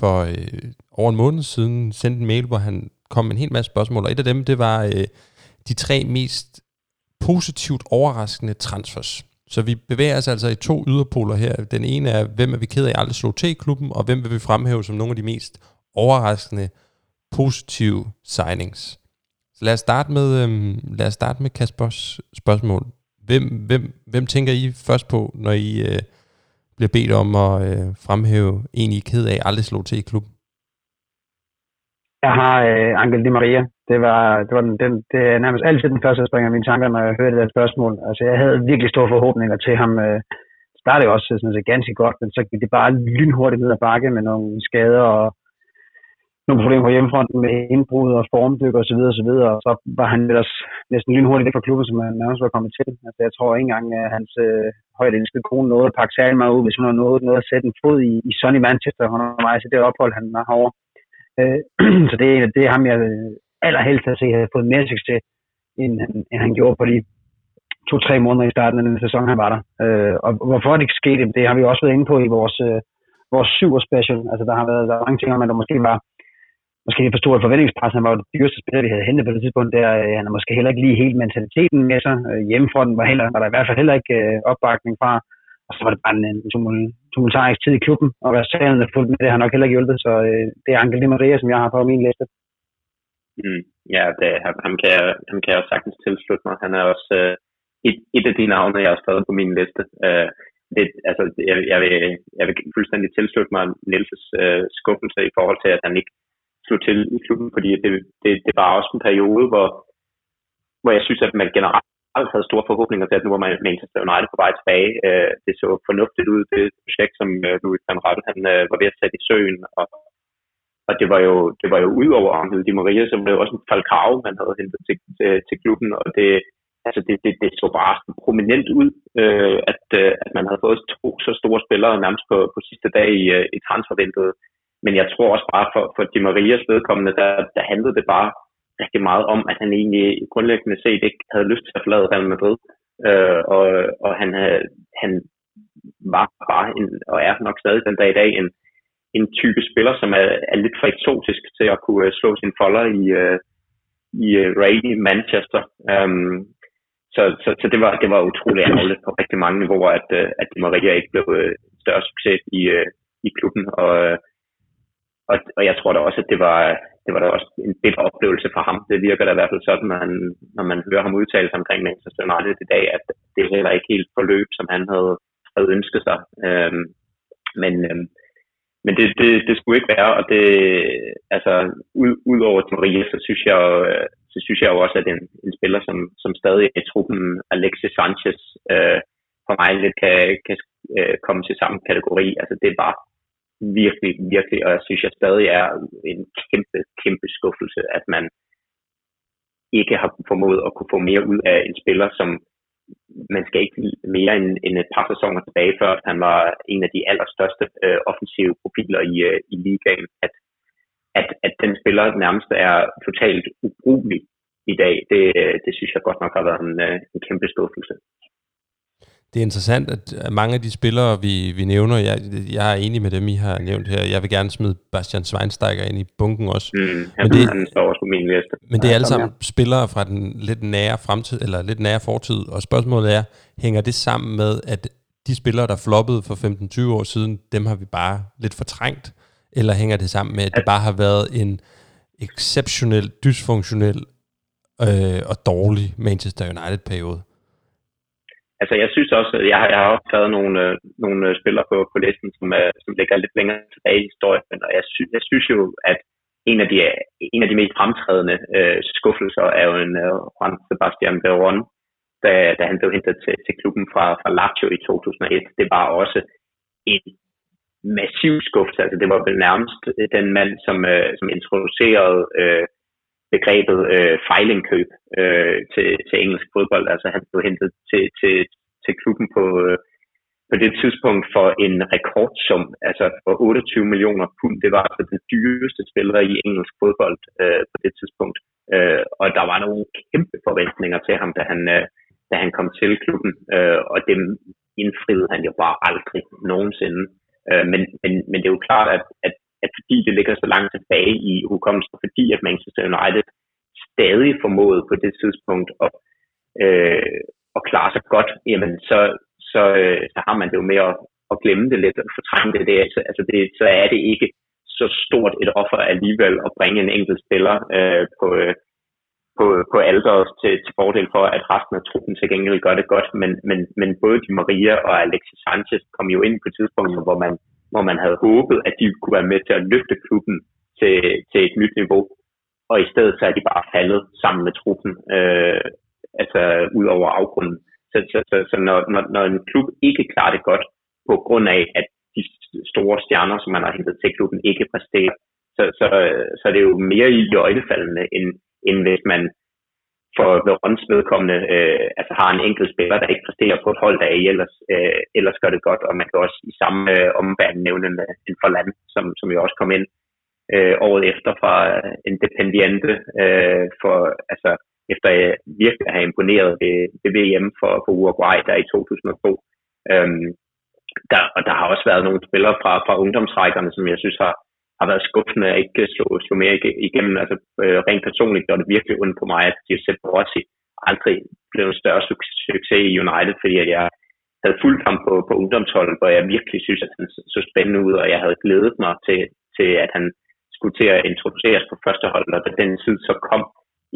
for øh, over en måned siden sendte en mail, hvor han kom med en hel masse spørgsmål, og et af dem, det var øh, de tre mest positivt overraskende transfers. Så vi bevæger os altså i to yderpoler her. Den ene er, hvem er vi ked af aldrig slå til i klubben, og hvem vil vi fremhæve som nogle af de mest overraskende positive signings. Så lad os starte med, øhm, lad os starte med Kaspers spørgsmål. Hvem, hvem, hvem tænker I først på, når I øh, bliver bedt om at øh, fremhæve en, I er ked af aldrig slå til i klubben? Jeg har øh, Angel Di Maria. Det var, det var den, den, det er nærmest altid den første, der springer mine tanker, når jeg hører det der spørgsmål. Altså, jeg havde virkelig store forhåbninger til ham. Det startede jo også sådan set ganske godt, men så gik det bare lynhurtigt ned ad bakke med nogle skader og nogle problemer på hjemmefronten med indbrud og formdykker osv. osv. Og så var han ellers næsten lynhurtigt væk fra klubben, som han nærmest var kommet til. Altså, jeg tror ikke engang, at hans øh, højt elskede kone nåede at pakke særlig meget ud, hvis hun havde nået noget at sætte en fod i, i Sunny Manchester undervejs i det ophold, han var herovre. Øh, så det, det er ham, jeg allerhelst at se, at jeg havde fået mere succes, end han, end han gjorde på de to-tre måneder i starten af den sæson, han var der. Øh, og hvorfor det ikke skete, det har vi også været inde på i vores, øh, vores syv-special. Altså, der har været der mange ting om, at der måske var måske for stor et forventningspres. Han var jo det dyreste spiller, vi havde hentet på det tidspunkt. Der, øh, han har måske heller ikke lige hele mentaliteten med sig. Øh, hjemmefronten var, heller, var der i hvert fald heller ikke øh, opbakning fra. Og så var det bare en, en tumultarisk tid i klubben, og resultaterne fuldt med det har nok heller ikke hjulpet. Så øh, det er Angel Di Maria, som jeg har på min liste. Mm, ja, det, ham, kan jeg, ham kan jeg også sagtens tilslutte mig. Han er også øh, et, et af de navne, jeg har skrevet på min liste. Øh, det, altså, jeg, jeg, vil, jeg vil fuldstændig tilslutte mig Niels' øh, skuffelse i forhold til, at han ikke slog til i klubben, fordi det, det, det var også en periode, hvor, hvor jeg synes, at man generelt havde store forhåbninger til, at nu var man Manchester United på vej tilbage. Øh, det så fornuftigt ud, det projekt, som øh, Luis Saha øh, var ved at sætte i søen, og Og det var jo, det var jo ud over Angel Di Maria, som blev også en Falcao, man havde hentet til, til, til klubben, og det, altså det, det, det så bare prominent ud, øh, at, øh, at man havde fået to så store spillere nærmest på, på sidste dag i, øh, i transfervinduet. Men jeg tror også bare for, for Di Marias vedkommende, der, der handlede det bare rigtig meget om, at han egentlig grundlæggende set ikke havde lyst til at forlade Real Madrid, øh, og, og han, han var bare, en, og er nok stadig den dag i dag, en en type spiller, som er, er lidt for eksotisk til at kunne uh, slå sine folder i, uh, i uh, rainy Manchester. Um, så så, så det, var, det var utroligt ærgerligt på rigtig mange niveauer, at, uh, at Di Maria ikke blev uh, større succes i, uh, i klubben. Og, og, og jeg tror da også, at det var, det var da også en bitter oplevelse for ham. Det virker da i hvert fald sådan, når, han, når man hører ham udtale sig omkring Manchester United i dag, at det heller ikke helt forløb, som han havde, havde ønsket sig. Um, men... Um, Men det, det, det skulle ikke være, og det, altså, ud, ud over Maria, så synes jeg, så synes jeg jo også, at en, en spiller, som, som stadig er i truppen, Alexis Sanchez, øh, for mig lidt kan, kan øh, komme til samme kategori. Altså, det er bare virkelig, virkelig, og jeg synes, jeg stadig er en kæmpe, kæmpe skuffelse, at man ikke har formået at kunne få mere ud af en spiller, som man skal ikke mere end, end et par sæsoner tilbage, før han var en af de allerstørste øh, offensive profiler i, øh, i ligaen, at, at, at den spiller nærmest er totalt ubrugelig i dag. Det, det synes jeg godt nok har været en, øh, en kæmpe skuffelse. Det er interessant, at mange af de spillere, vi, vi nævner, jeg, jeg er enig med dem, I har nævnt her. Jeg vil gerne smide Bastian Schweinsteiger ind i bunken også. Mm, men det, han står også på min liste. Men det er alle sammen spillere fra den lidt nære fremtid, eller lidt nære fortid. Og spørgsmålet er, hænger det sammen med, at de spillere, der floppede for femten tyve år siden, dem har vi bare lidt fortrængt? Eller hænger det sammen med, at det bare har været en exceptionel, dysfunktionel øh, og dårlig Manchester United-periode? Altså, jeg synes også, at jeg har, jeg har optaget nogle, øh, nogle spillere på, på listen, som, øh, som ligger lidt længere tilbage i historien, og jeg, sy- jeg synes jo, at en af de, en af de mest fremtrædende øh, skuffelser er jo en øh, Juan Sebastian Verón, da, da han blev hentet til, til klubben fra, fra Lazio i to tusind og et. Det var også en massiv skuffelse. Altså, det var vel nærmest den mand, som, øh, som introducerede øh, begrebet øh, fejlingkøb øh, til, til engelsk fodbold. Altså, han blev hentet til, til til klubben på, øh, på det tidspunkt for en rekordsum, altså for otteogtyve millioner pund. Det var altså den dyreste spiller i engelsk fodbold øh, på det tidspunkt. Øh, og der var nogle kæmpe forventninger til ham, da han, øh, da han kom til klubben, øh, og dem indfriede han jo bare aldrig nogensinde. Øh, men, men, men det er jo klart, at, at, at fordi det ligger så langt tilbage i hukommelsen, fordi at Manchester United stadig formåede på det tidspunkt at øh, og klarer sig godt, jamen så, så, øh, så har man det jo med at, at glemme det lidt og fortrænge det. Det, altså det. Så er det ikke så stort et offer alligevel at bringe en enkelt spiller øh, på, øh, på, på alderet til, til fordel for, at resten af truppen til gengæld gør det godt. Men, men, men både Di Maria og Alexis Sanchez kom jo ind på tidspunkter, hvor man, hvor man havde håbet, at de kunne være med til at løfte klubben til, til et nyt niveau. Og i stedet så er de bare faldet sammen med truppen, øh, altså ud over afgrunden. Så, så, så, så når, når, når en klub ikke klarer det godt, på grund af, at de store stjerner, som man har hentet til klubben, ikke præsterer, så, så, så er det jo mere i øjnefaldende, end, end hvis man for Verons vedkommende øh, altså har en enkelt spiller, der ikke præsterer på et hold, der ellers, øh, ellers gør det godt. Og man kan også i samme øh, ombæring nævne en Forland, som, som jo også kom ind øh, året efter fra en Independiente, øh, for, altså, efter øh, virkelig at have imponeret ved, ved V M for, for Uruguay der i to tusind og to. Øhm, Der, og der har også været nogle spillere fra, fra ungdomsrækkerne, som jeg synes har, har været skuffende at ikke slå, slå mere igennem. Altså, øh, rent personligt gør det virkelig ondt på mig, at Giuseppe Rossi aldrig blev en større succes i United, fordi at jeg havde fulgt ham på, på ungdomsholdet, hvor jeg virkelig synes, at han så spændende ud, og jeg havde glædet mig til, til at han skulle til at introduceres på førsteholdet, og da den tid så kom,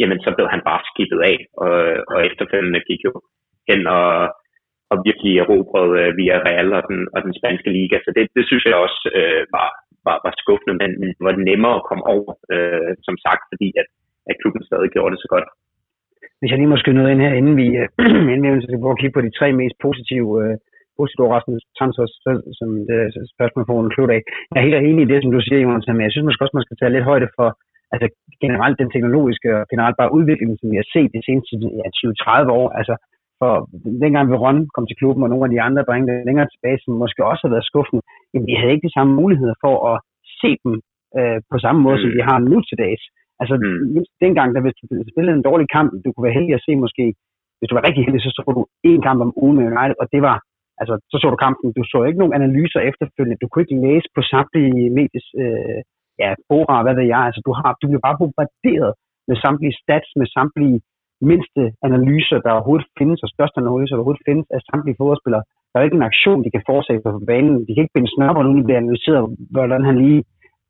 jamen så blev han bare skibet af, og, og efterfølgende gik jo hen og og virkelig erobrede øh, via Real og den, og den spanske liga. Så det, det synes jeg også øh, var, var, var skuffende, men det var nemmere at komme over, øh, som sagt, fordi at, at klubben stadig gjorde det så godt. Hvis jeg lige må skyde noget ind her, inden vi skal prøve at kigge på de tre mest positive øh, positive overraskelser, som det spørgsmål får en klud af. Jeg er helt enig i det, som du siger, Jonas, men jeg synes måske også, man skal tage lidt højde for altså generelt den teknologiske og generelt bare udviklingen, som vi har set de seneste ja, tyve til tredive år. Altså, for dengang Veron kom til klubben, og nogle af de andre drenge der længere tilbage, som måske også har været skuffende, jamen de havde ikke de samme muligheder for at se dem øh, på samme måde, mm. som de har nu til dags. Altså mm. dengang, der hvis du spillede en dårlig kamp, du kunne være heldig at se måske, hvis du var rigtig heldig, så så du én kamp om ugen med United, og det var, altså så så du kampen, du så ikke nogen analyser efterfølgende, du kunne ikke læse på samtlige medies øh, ja, fora, hvad ved jeg, altså du, har, du blev bare bombarderet med samtlige stats, med samtlige mindste analyser, der overhovedet findes, og største analyser, der overhovedet findes af samtlige fodboldspillere. Der er ikke en aktion, de kan foretage på banen. De kan ikke binde snørbånd, uden de bliver analyseret, hvordan han lige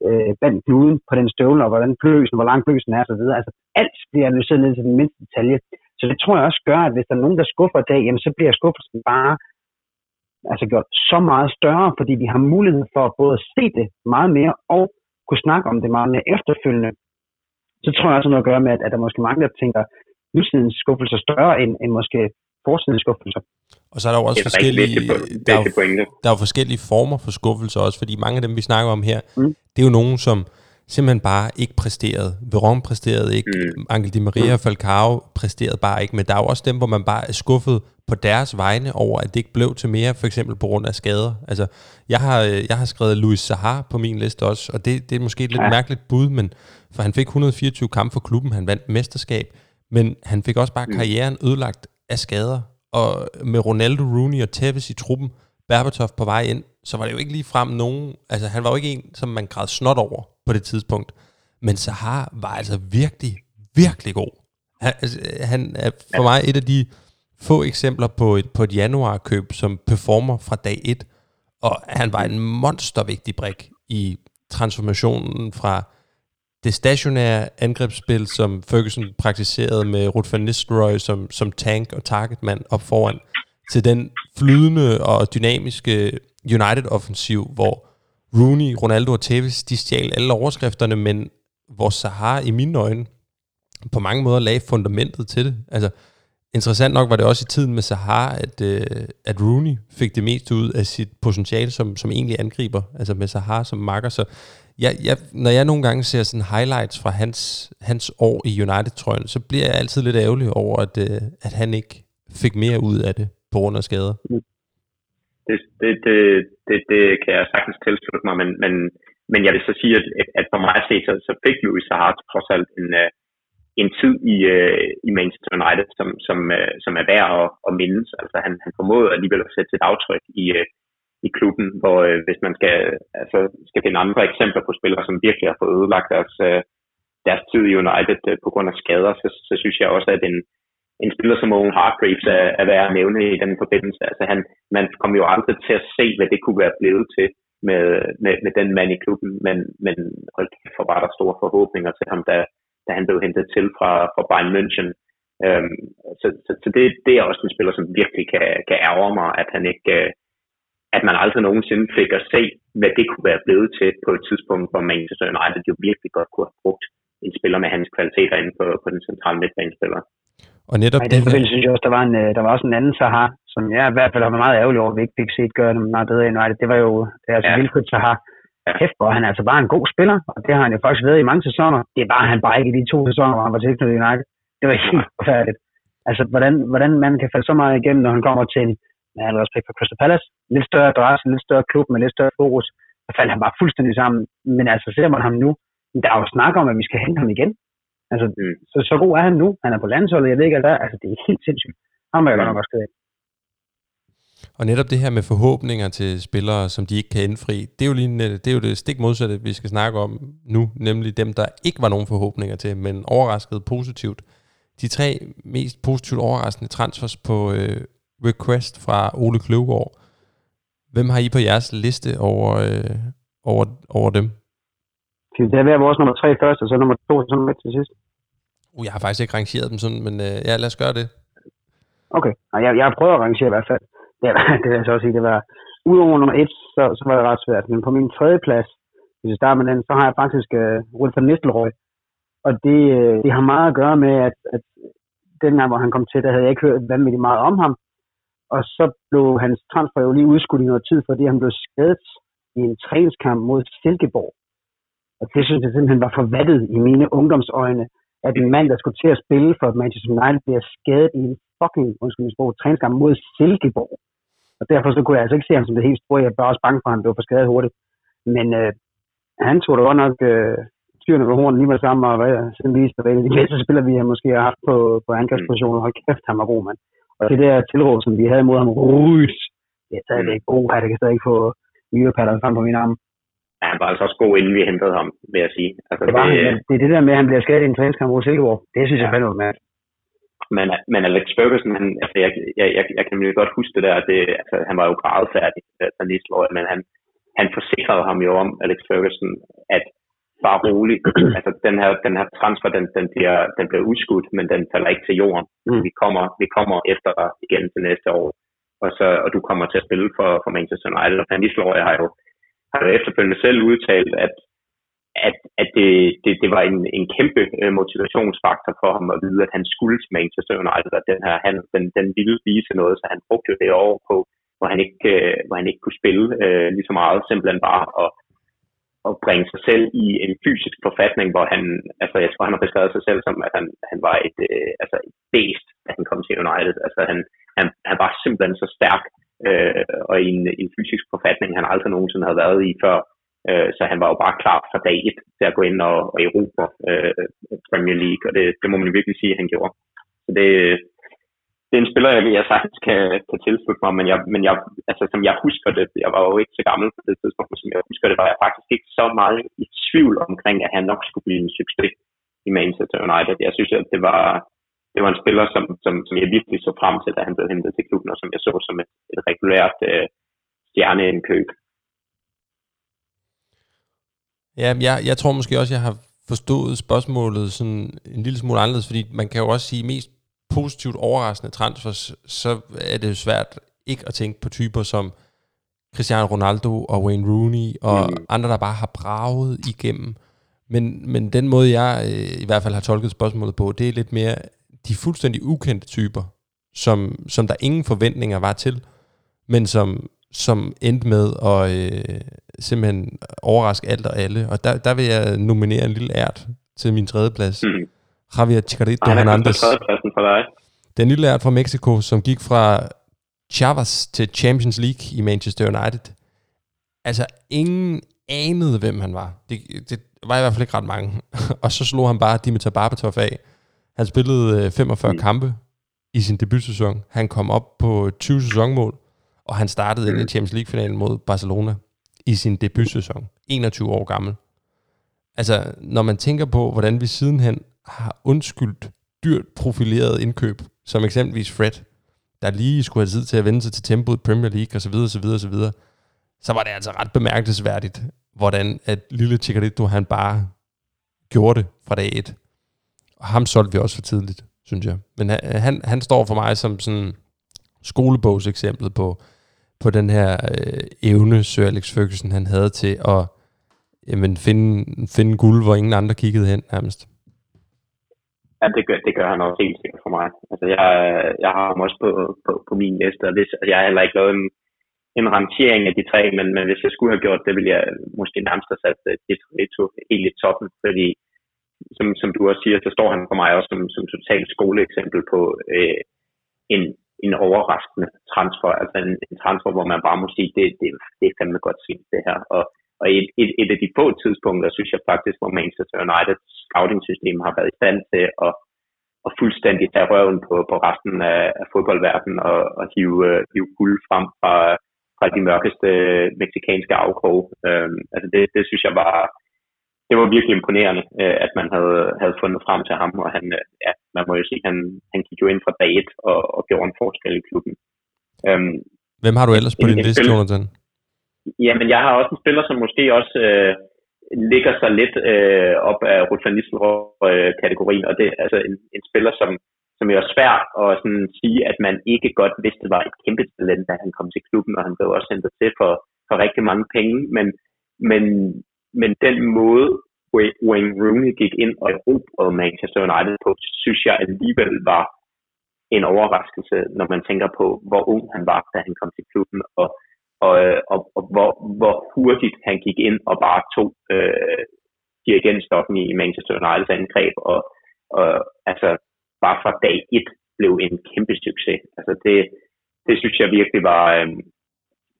øh, bandt knuden på den støvle, og hvordan bløsen, hvor lang bløsen er, osv. Altså, alt bliver analyseret ned til den mindste detalje. Så det tror jeg også gør, at hvis der er nogen, der skuffer i dag, jamen så bliver skuffelsen bare altså gjort så meget større, fordi de har mulighed for både at se det meget mere, og kunne snakke om det meget mere efterfølgende. Så tror jeg også noget at gøre med, at, at der måske mange, der tænker, nutidens skuffelser større end, end måske fortidens skuffelser. Og så er der jo også forskellige, der er jo, der er jo forskellige former for skuffelser også, fordi mange af dem, vi snakker om her, mm. det er jo nogen, som simpelthen bare ikke præsterede. Veron præsterede ikke, mm. Angel Di Maria og mm. Falcao præsterede bare ikke, men der er jo også dem, hvor man bare er skuffet på deres vegne over, at det ikke blev til mere, for eksempel på grund af skader. Altså, jeg har, jeg har skrevet Luis Saha på min liste også, og det, det er måske et lidt ja. mærkeligt bud, men for han fik et hundrede og fireogtyve kampe for klubben, han vandt mesterskab, men han fik også bare karrieren ødelagt af skader, og med Ronaldo, Rooney og Tevez i truppen, Berbatov på vej ind, så var det jo ikke lige frem nogen, altså han var jo ikke en, som man græd snot over på det tidspunkt, men Saha var altså virkelig, virkelig god. Han, altså, han er for mig et af de få eksempler på et, på et januarkøb, som performer fra dag et, og han var en monstervigtig brik i transformationen fra det stationære angrebsspil, som Ferguson praktiserede med Ruud van Nistelrooy som, som tank og targetmand op foran, til den flydende og dynamiske United-offensiv, hvor Rooney, Ronaldo og Tevez, de stjal alle overskrifterne, men hvor Saha i mine øjne på mange måder lagde fundamentet til det. Altså, interessant nok var det også i tiden med Saha, at, at Rooney fik det meste ud af sit potentiale som, som egentlig angriber, altså med Saha som makker, så Jeg, jeg, når jeg nogle gange ser sådan highlights fra hans, hans år i United-trøjen, så bliver jeg altid lidt ærgerlig over, at, at han ikke fik mere ud af det på grund af skader. Det, det, det, det, det kan jeg sagtens tilslutte mig, men, men, men jeg vil så sige, at, at for mig at se, så, så fik Luis Saha trods alt en, en tid i, i Manchester United, som, som, som er værd at, at mindes. Altså han, han formåede alligevel at sætte sit aftryk i i klubben, hvor øh, hvis man skal, altså, skal finde andre eksempler på spillere, som virkelig har fået ødelagt deres, øh, deres tid i United øh, på grund af skader, så, så synes jeg også, at en, en spiller som Owen Hargreaves er, er værd at nævne i den forbindelse. Altså han, man kom jo aldrig til at se, hvad det kunne være blevet til med, med, med den mand i klubben, men, men hold kæft, var der store forhåbninger til ham, da, da han blev hentet til fra, fra Bayern München. Øhm, så så, så det, det er også en spiller, som virkelig kan, kan ærge mig, at han ikke, at man aldrig nogensinde fik at se, hvad det kunne være blevet til på et tidspunkt, hvor Manchester United jo virkelig godt kunne have brugt en spiller med hans kvaliteter inde på, på den centrale midtbanespiller. Og netop Ej, den forbindelse synes jeg også, der var, en, der var også en anden Saha, som jeg i hvert fald har været meget ærgerlig over, at vi ikke fik set gøre det meget bedre end United. Det var jo det er altså ja. Wilfried Saha. Kæft, hvor han er altså bare en god spiller, og det har han jo faktisk været i mange sæsoner. Det var han bare ikke i de to sæsoner, hvor han var tilknyttet United. Det var helt forfærdeligt. Altså, hvordan, hvordan man kan falde så meget igennem, når han kommer til en, med al respekt for Crystal Palace, lidt større adresse, lidt større klub med lidt større fokus, så faldt han bare fuldstændig sammen. Men altså, ser man ham nu, der er jo snak om, at vi skal hente ham igen. Altså, mm. så, så god er han nu. Han er på landsholdet, jeg ved ikke, der. Altså, det er helt sindssygt. Han må jo nok også skrive. Og netop det her med forhåbninger til spillere, som de ikke kan indfri, det er jo, lige, det, er jo det stik modsatte, vi skal snakke om nu, nemlig dem, der ikke var nogen forhåbninger til, men overraskede positivt. De tre mest positivt overraskende transfers på øh, request fra Ole Kløvgaard. Hvem har I på jeres liste over, øh, over, over dem? Det er hver vores nummer tre først, og så nummer to, og så nummer et til sidst. Uh, jeg har faktisk ikke rangeret dem sådan, men øh, ja, lad os gøre det. Okay, og jeg, jeg har prøvet at rangere i hvert fald. Det, var, det vil jeg så også sige, det var udover nummer et, så, så var det ret svært. Men på min tredje plads, hvis jeg starter med den, så har jeg faktisk øh, Ruud van Nistelrooy. Og det, øh, det har meget at gøre med, at, at dengang, hvor han kom til, der havde jeg ikke hørt vanvittigt meget om ham. Og så blev hans transfer jo lige udskudt i noget tid, fordi han blev skadet i en træningskamp mod Silkeborg. Og det synes jeg simpelthen var forvattet i mine ungdomsøjne, at en mand, der skulle til at spille for Manchester United, bliver skadet i en fucking, undskyld min sprog, træningskamp mod Silkeborg. Og derfor så kunne jeg altså ikke se ham som det helt store. Jeg var også bange for, at han blev for skadet hurtigt. Men øh, han tog da godt nok øh, tyrene ved hornet lige med det samme, og sådan viste det. De bedste spillere, vi har måske har haft på, på angrebspositionen. Hold kæft, han var god, mand. Og det der tilråb, som vi havde imod ham, Ruud, det er stadigvæk god, at jeg kan stadig få myrepatterne frem på min arm. Ja, han var altså også god, inden vi hentede ham, vil jeg sige. Altså, det, var det, han, det er det der med, at han bliver skadet i en træningskamp mod Silkeborg. Det synes jeg fandme var mærkeligt. Men, men Alex Ferguson, han, altså, jeg, jeg, jeg, jeg kan jo godt huske det der. Det, altså, han var jo gradfærdig, altså, men han, han forsikrede ham jo om, Alex Ferguson, at bare roligt. Altså, den her, den her transfer, den, den, bliver, den bliver udskudt, men den falder ikke til jorden. Mm. Vi, kommer, vi kommer efter dig igen til næste år, og, så, og du kommer til at spille for, for Manchester United. Og Van Nistelrooy har jo har jo efterfølgende selv udtalt, at, at, at det, det, det var en, en kæmpe motivationsfaktor for ham at vide, at han skulle til Manchester United, at den her handel, den, den ville vise noget, så han brugte jo det år på, hvor han ikke, hvor han ikke kunne spille øh, lige så meget, simpelthen bare at, at bringe sig selv i en fysisk forfatning, hvor han, altså jeg tror, han har beskrevet sig selv som, at han, han var et, øh, altså et bæst, da han kom til United, altså han, han, han var simpelthen så stærk, Øh, og i en, en fysisk forfatning, han aldrig nogensinde havde været i før. Øh, så han var jo bare klar fra dag et til at gå ind og, og erobre øh, Premier League, og det, det må man jo virkelig sige, at han gjorde. Så det, det er en spiller, jeg, jeg sagtens kan, kan tilslutte mig, men, jeg, men jeg, altså, som jeg husker det, jeg var jo ikke så gammel på det tidspunkt, som jeg husker det, var jeg faktisk ikke så meget i tvivl omkring, at han nok skulle blive en succes i Manchester United. Jeg synes, at det var... Det var en spiller, som, som, som jeg virkelig så frem til, da han blev hentet til klubben, og som jeg så som et, et regulært øh, stjerneindkøb. Ja, jeg, jeg tror måske også, jeg har forstået spørgsmålet sådan en lille smule anderledes, fordi man kan jo også sige, mest positivt overraskende transfers, så er det jo svært ikke at tænke på typer som Cristiano Ronaldo og Wayne Rooney og mm. andre, der bare har braget igennem. Men, men den måde, jeg øh, i hvert fald har tolket spørgsmålet på, det er lidt mere... de fuldstændig ukendte typer, som, som der ingen forventninger var til, men som, som endte med at øh, simpelthen overraske alt og alle. Og der, der vil jeg nominere en lille ært til min tredje plads. Mm. Javier Chicharito Hernández. Den lille ært fra Mexico, som gik fra Chivas til Champions League i Manchester United. Altså, ingen anede, hvem han var. Det, det var i hvert fald ikke ret mange. Og så slog han bare Dimitar Berbatov af. Han spillede femogfyrre mm. kampe i sin debutsæson. Han kom op på tyve sæsonmål, og han startede mm. i Champions League-finalen mod Barcelona i sin debutsæson. enogtyve år gammel. Altså, når man tænker på, hvordan vi sidenhen har undskyldt dyrt profileret indkøb som eksempelvis Fred, der lige skulle have tid til at vende sig til tempoet i Premier League, og så videre, så videre, så videre, så var det altså ret bemærkelsesværdigt, hvordan at lille Chicharito, han bare gjorde det fra dag et. Og ham solgte vi også for tidligt, synes jeg. Men han, han, han står for mig som sådan skolebogseksemplet på, på den her øh, evne, Sir Alex Ferguson, han havde til at jamen, finde, finde guld, hvor ingen andre kiggede hen nærmest. Ja, det gør, det gør han også helt sikkert for mig. Altså, jeg, jeg har ham også på, på, på min liste, og hvis, altså, jeg har heller ikke lavet en, en rangering af de tre, men, men hvis jeg skulle have gjort det, ville jeg måske nærmest have sat Chicharito helt i toppen, fordi som, som du også siger, så står han for mig også som, som totalt skoleeksempel på øh, en, en overraskende transfer, altså en, en transfer, hvor man bare må sige, det, det, det er fandme godt set det her, og Og et, et, et af de få tidspunkter, synes jeg faktisk, hvor Manchester Uniteds scouting-system har været i stand til at, at fuldstændig tage røven på, på resten af, af fodboldverdenen og, og hive, uh, hive guld frem fra, fra de mørkeste mexicanske afkrog. Uh, altså det, det synes jeg var, det var virkelig imponerende, uh, at man havde, havde fundet frem til ham, og han, uh, ja, man må jo sige, han, han gik jo ind fra dag et og, og gjorde en forskel i klubben. Um, Hvem har du ellers på en, din en liste, Jonathan? Jamen, jeg har også en spiller, som måske også øh, ligger sig lidt øh, op af Ruud van Nistelrooy-kategorien, og det er altså en, en spiller, som, som er svært at sådan, sige, at man ikke godt vidste, det var et kæmpe talent, da han kom til klubben, og han blev også hentet til for, for rigtig mange penge, men, men, men den måde, Wayne Rooney gik ind og erobrede Manchester United på, synes jeg alligevel var en overraskelse, når man tænker på, hvor ung han var, da han kom til klubben, og Og, og, og hvor, hvor hurtigt han gik ind og bare tog øh, dirigentstokken i Manchester Uniteds angreb, og, og altså bare fra dag et blev en kæmpe succes. Altså det, det synes jeg virkelig var, øh,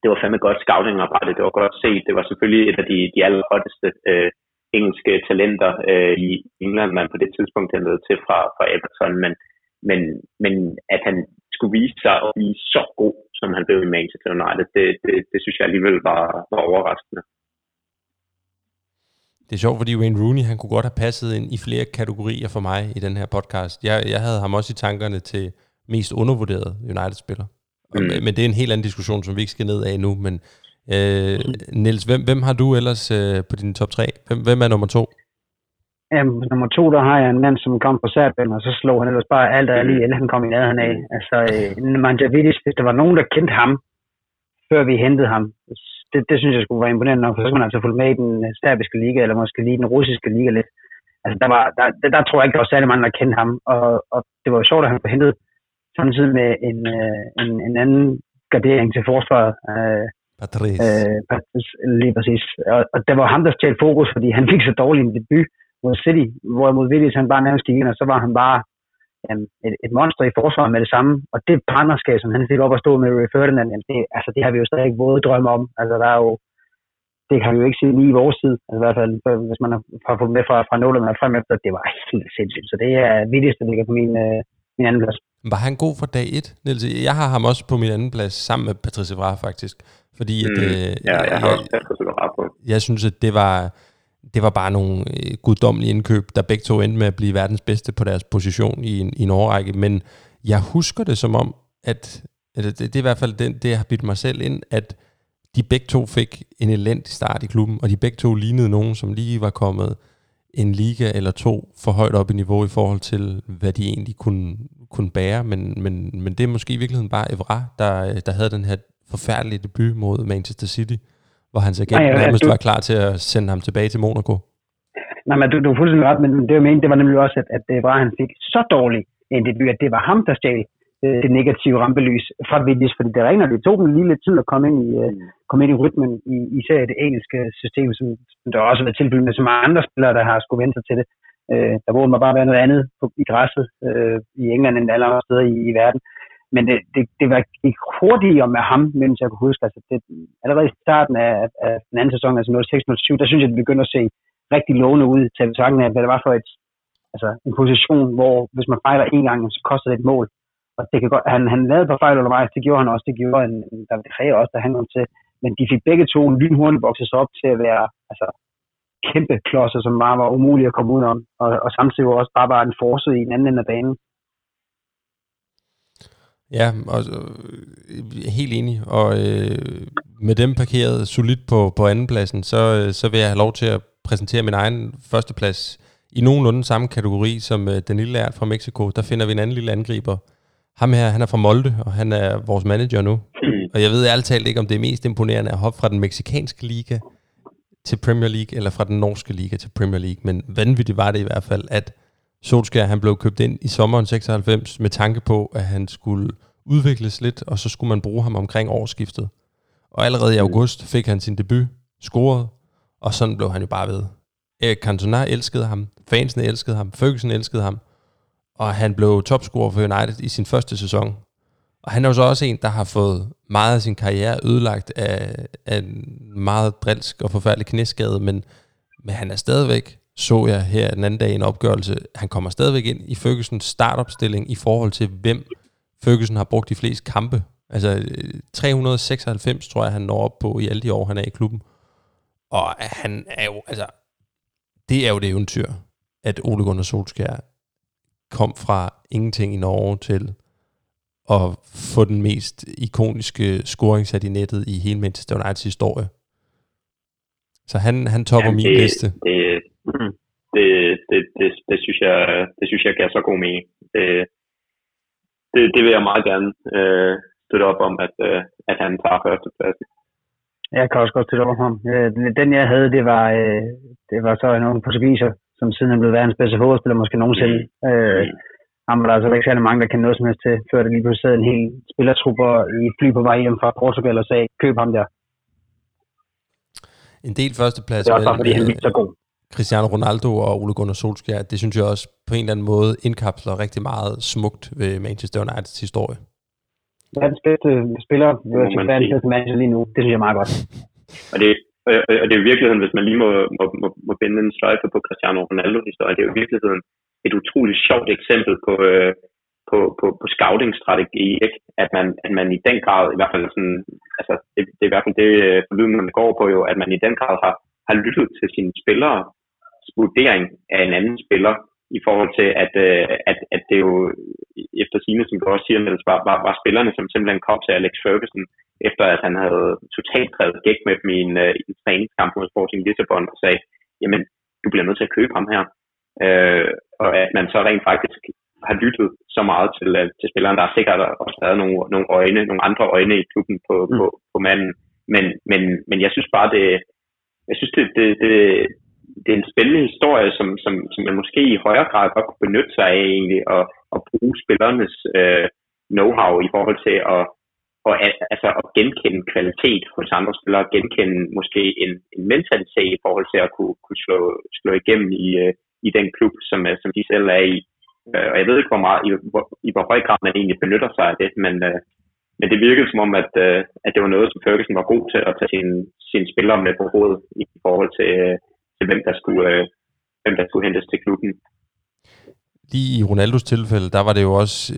det var fandme godt scouting-arbejde, det var godt set. Det var selvfølgelig et af de, de allerhotteste øh, engelske talenter øh, i England, man på det tidspunkt hentede til fra, fra Everton, men, men, men at han skulle vise sig at blive så god, som han blev i Manchester United, det, det, det synes jeg alligevel var, var overraskende. Det er sjovt, fordi Wayne Rooney, han kunne godt have passet ind i flere kategorier for mig i den her podcast. Jeg, jeg havde ham også i tankerne til mest undervurderet United-spiller. Mm. Men det er en helt anden diskussion, som vi ikke skal ned af nu. Men øh, Niels, hvem, hvem har du ellers øh, på din top tre? Hvem, hvem er nummer to? Jamen, nummer to, der har jeg en mand, som kom på særbælden, og så slog han ellers bare alt, der lige inden han kom i nærheden af. Altså, øh, Mandžević, hvis der var nogen, der kendte ham, før vi hentede ham, det, det synes jeg skulle være imponerende nok, for så skulle man altså følge med i den serbiske liga, eller måske lige den russiske liga lidt. Altså, der, var, der, der, der tror jeg ikke, der var særlig mange, der kendte ham, og, og det var jo sjovt, at han blev hentet samtidig med en, øh, en, en anden gardering til forsvaret. Øh, Patrice. Øh, Patrice, lige præcis. Og, og det var ham, der stjal fokus, fordi han fik så dårlig en debut mod City, hvorimod Willis han bare nærmest gik ind, og så var han bare jamen, et, et monster i forsvaret med det samme, og det partnerskab, som han fik op at stå med Ray Ferdinand, jamen, det, altså, det har vi jo stadig ikke våde drømme om, altså der er jo, det kan vi jo ikke sige lige i vores tid, altså i hvert fald, hvis man har fået med fra, fra nullerne og frem efter, det var helt sindssygt, så det er Willis, der ligger på min, øh, min anden plads. Var han god fra dag et, Niels? Jeg har ham også på min anden plads, sammen med Patrice Evra faktisk, fordi at, mm, øh, ja, jeg har også Patrice Evra på. Jeg synes, at det var... Det var bare nogle guddommelige indkøb, der begge to endte med at blive verdens bedste på deres position i en, i en årrække. Men jeg husker det som om, at det, det er i hvert fald det, det har bidt mig selv ind, at de begge to fik en elendig start i klubben, og de begge to lignede nogen, som lige var kommet en liga eller to for højt op i niveau i forhold til, hvad de egentlig kunne, kunne bære. Men, men, men det er måske i virkeligheden bare Evra, der, der havde den her forfærdelige debut mod Manchester City, hvor hans agent nærmest du... var klar til at sende ham tilbage til Monaco. Nej, men du, du er fuldstændig ret, men det var, meningen, det var nemlig også, at, at det var, at han fik så dårlig en debut, at det var ham, der stjal øh, det negative rampelys fra Willis, fordi det regner, det tog dem lige lidt tid at komme ind i, øh, komme ind i rytmen, i, især i det engelske system, som, som der også har været tilbydet med så mange andre spillere, der har skulle vente sig til det. Øh, der burde man bare være noget andet på, i græsset øh, i England end alle andre steder i, i verden. Men det, det, det var ikke hurtigere med ham, mens jeg kunne huske. Altså det, allerede i starten af, af den anden sæson, altså nul seks nul syv, der synes jeg, det begyndte at se rigtig lovende ud til betragtning af, hvad det var for et, altså en position, hvor hvis man fejler en gang, så koster det et mål. Og det kan godt, han, han lavede på fejl undervejs, det gjorde han også, det gjorde en, der var tre også, der han kom til. Men de fik begge to lynhurtigt bokset sig op til at være altså, kæmpe klodser, som bare var umulige at komme udenom. Og, og samtidig var også bare, bare en force i den anden ende af banen. Ja, og øh, helt enig. Og øh, med dem parkeret solidt på, på andenpladsen, så, øh, så vil jeg have lov til at præsentere min egen førsteplads i nogenlunde samme kategori som øh, den lille ært fra Mexico. Der finder vi en anden lille angriber. Ham her, han er fra Molde, og han er vores manager nu. Og jeg ved ærligt talt ikke, om det er mest imponerende at hoppe fra den mexikanske liga til Premier League, eller fra den norske liga til Premier League. Men vanvittigt var det i hvert fald, at Solskjaer, han blev købt ind i sommeren seksoghalvfems med tanke på, at han skulle udvikles lidt, og så skulle man bruge ham omkring årsskiftet. Og allerede i august fik han sin debut, scoret, og sådan blev han jo bare ved. Erik Cantona elskede ham, fansene elskede ham, Ferguson elskede ham, og han blev topscorer for United i sin første sæson. Og han er jo så også en, der har fået meget af sin karriere ødelagt af, af en meget drilsk og forfærdelig knæskade, men, men han er stadigvæk, så jeg her den anden dag i en opgørelse, han kommer stadigvæk ind i Fergusons startopstilling i forhold til, hvem Ferguson har brugt de fleste kampe. Altså tre hundrede seksoghalvfems, tror jeg, han når op på i alle de år, han er i klubben. Og han er jo, altså, det er jo det eventyr, at Ole Gunnar Solskjaer kom fra ingenting i Norge til at få den mest ikoniske scoring sat i nettet i hele Manchester Uniteds historie. Så han, han topper Jamen, min det, liste. Det, det, det, det, det, synes jeg, det synes jeg gav så god mening. Det, det, det vil jeg meget gerne øh, støtte op om, at, øh, at han tager førstepladsen. Jeg kan også godt støtte op om ham. Den jeg havde, det var, øh, det var så en ung portugiser, som siden han blev verdens bedste fodboldspiller, måske nogensinde. Mm. Øh, han var der altså ikke særlig mange, der kan noget som helst til, før det lige pludselig sad en hel spillertruppe i et fly på vej hjem fra Portugal og sagde, køb ham der. En del førstepladser med Cristiano Ronaldo og Ole Gunnar Solskjaer, det synes jeg også på en eller anden måde indkapsler rigtig meget smukt ved Manchester Uniteds historie. Verdens bedste spiller, verdens bedste manager lige nu, det synes jeg er meget godt. Og det Og det er i virkeligheden, hvis man lige må, må, må, må binde en sløjfe på Cristiano Ronaldo-historien, det er jo i virkeligheden et utroligt sjovt eksempel på, øh, på, på, på scouting-strategi, ikke? At, man, at man i den grad, i hvert fald sådan, altså det, det er i hvert fald det forlydende, man går på jo, at man i den grad har, har lyttet til sine spillere, vurdering af en anden spiller, i forhold til, at, øh, at, at det jo efter sine, som du også siger, var, var, var spillerne, som simpelthen kom til Alex Ferguson, efter at han havde totalt drevet gæk med dem i en, øh, en træningskamp mod Sporting Lissabon, og sagde, jamen, du bliver nødt til at købe ham her. Øh, og at man så rent faktisk har lyttet så meget til, øh, til spilleren, der er sikkert også været nogle, nogle øjne, nogle andre øjne i klubben på, mm. på, på manden. Men, men, men jeg synes bare, det, jeg synes, det, det, det, det er en spændende historie, som, som, som man måske i højere grad godt kunne benytte sig af egentlig, og, og bruge spillernes øh, know-how i forhold til at og at, altså at genkende kvalitet hos andre spillere, og genkende måske en, en mentalitet i forhold til at kunne, kunne slå, slå igennem i, uh, i den klub, som, uh, som de selv er i. Uh, og jeg ved ikke, hvor meget, i hvor, i hvor høj grad man egentlig benytter sig af det, men, uh, men det virkede som om, at, uh, at det var noget, som Ferguson var god til at tage sine, sine spillere med på hovedet i forhold til, uh, til hvem, der skulle, uh, hvem der skulle hentes til klubben. Lige i Ronaldos tilfælde, der var det jo også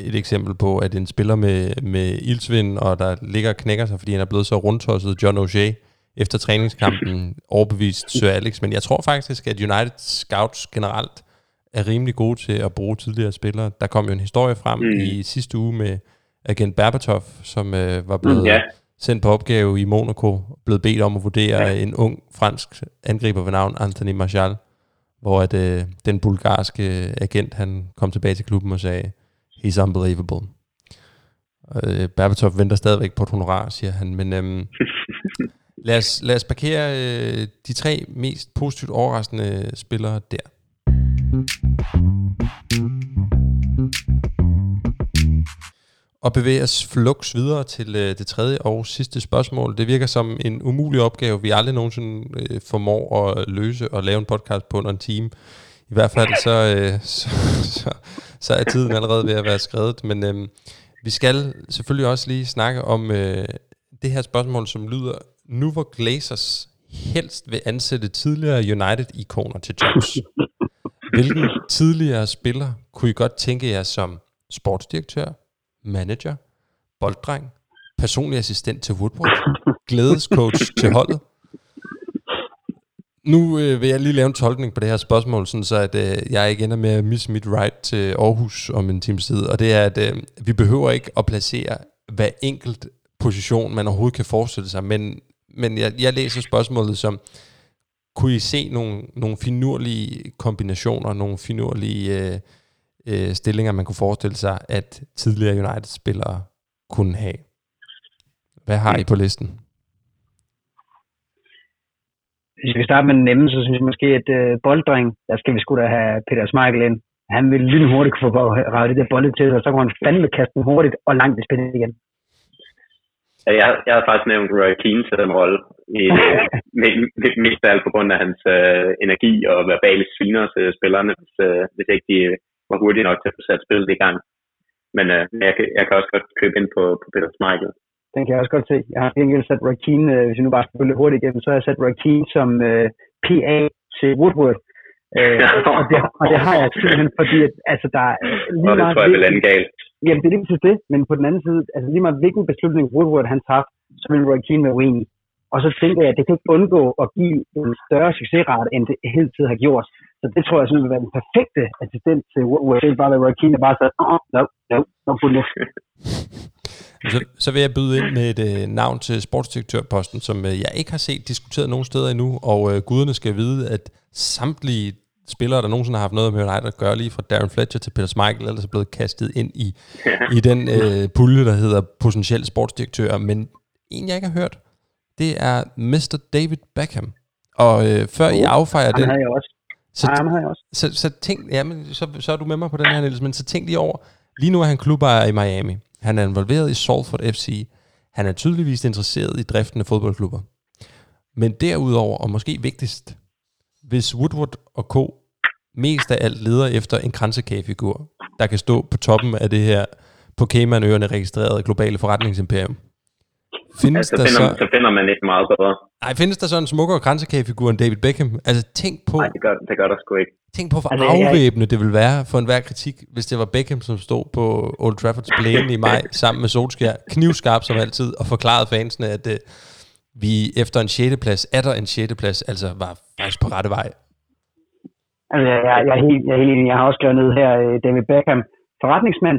et eksempel på, at en spiller med, med ildsvind, og der ligger og knækker sig, fordi han er blevet så rundtosset, John O'Shea, efter træningskampen overbevist Sir Alex. Men jeg tror faktisk, at United Scouts generelt er rimelig gode til at bruge tidligere spillere. Der kom jo en historie frem mm. i sidste uge med agent Berbatov, som øh, var blevet mm, yeah. sendt på opgave i Monaco, blevet bedt om at vurdere yeah. en ung fransk angriber ved navn Anthony Martial, hvor at, øh, den bulgarske agent, han kom tilbage til klubben og sagde, he's unbelievable. Øh, Berbatov venter stadigvæk på et honorar, siger han, men øhm, lad, os, lad os parkere øh, de tre mest positivt overraskende spillere der. Og bevæger os flux videre til øh, det tredje og sidste spørgsmål. Det virker som en umulig opgave, vi aldrig nogensinde øh, formår at løse og lave en podcast på under en time. I hvert fald så, øh, så, så, så er tiden allerede ved at være skredet. Men øh, vi skal selvfølgelig også lige snakke om øh, det her spørgsmål, som lyder, nu hvor Glazers helst vil ansætte tidligere United-ikoner til jobs, hvilken tidligere spiller kunne I godt tænke jer som sportsdirektør, manager, bolddreng, personlig assistent til Woodward, glædescoach til holdet? Nu øh, vil jeg lige lave en tolkning på det her spørgsmål, sådan så at øh, jeg ikke ender med at misse mit ride til Aarhus om en times tid. Og det er, at øh, vi behøver ikke at placere hver enkelt position, man overhovedet kan forestille sig. Men, men jeg, jeg læser spørgsmålet som, kunne I se nogle, nogle finurlige kombinationer, nogle finurlige øh, øh, stillinger, man kunne forestille sig, at tidligere United-spillere kunne have? Hvad har I på listen? Hvis vi starter med den nemme, så synes jeg måske, at øh, bolddreng, der skal vi sgu da have Peter Schmeichel ind. Han vil lige hurtigt kunne få ravet det der bolde til, og så kunne han fandme kaste den hurtigt og langt i spillet igen. Jeg, jeg har faktisk nævnt Roy Keane til den rolle. Mest af alt på grund af hans øh, energi og verbale sviner til spillerne, hvis, øh, hvis ikke de var hurtige nok til at få sat spillet i gang. Men øh, jeg, jeg kan også godt købe ind på, på Peter Schmeichel. Den kan jeg også godt se. Jeg har egentlig sat Roy Keane, øh, hvis jeg nu bare skal følge hurtigt igennem, så har jeg sat Roy Keane som øh, P A til Woodward. Øh, og, det, og det har jeg simpelthen, fordi at, altså, der er lige og meget... Det tror jeg vil lande galt. Jamen, det er lige præcis det, men på den anden side, altså lige meget hvilken beslutning Woodward han tager, så vil Roy Keane være uenig. Og så tænker jeg, at det kan ikke undgå at give en større succesrate, end det hele tiden har gjort. Så det tror jeg simpelthen vil være den perfekte assistent til Woodward. Det er bare, at Roy Keane bare sagde, åh, no, no, no, no. Så, så vil jeg byde ind med et øh, navn til sportsdirektørposten, som øh, jeg ikke har set diskuteret nogen steder endnu, og øh, guderne skal vide, at samtlige spillere, der nogensinde har haft noget med United at gøre, lige fra Darren Fletcher til Peter Schmeichel, ellers er blevet kastet ind i, i den øh, pulje, der hedder potentielle sportsdirektører, men en, jeg ikke har hørt, det er mister David Beckham. Og øh, før I affejer den... Har jeg også. Så, ja, har jeg også. Så, så, så tænk... Jamen, så, så er du med mig på den her, Niels, men så tænk lige over, lige nu er han klubejer i Miami. Han er involveret i Salford F C. Han er tydeligvis interesseret i driften af fodboldklubber. Men derudover, og måske vigtigst, hvis Woodward og Co. mest af alt leder efter en kransekagefigur, der kan stå på toppen af det her på Caymanøerne registrerede globale forretningsimperium. Findes ja, så, finder, der så... så finder man ikke meget bedre. Nej, findes der så en smukkere kransekagefigur end David Beckham? Altså tænk på... Nej, det gør, det gør der sgu ikke. Tænk på, hvor altså, afvæbnende det ville være for enhver kritik, hvis det var Beckham, som stod på Old Traffords plæne i maj, sammen med Solskjaer, knivskarp som altid, og forklarede fansene, at øh, vi efter en sjette plads, atter en sjette plads, altså var faktisk på rette vej. Altså, jeg, jeg, jeg, er helt, jeg er helt enig. Jeg har også skrevet ned her, David Beckham, forretningsmand,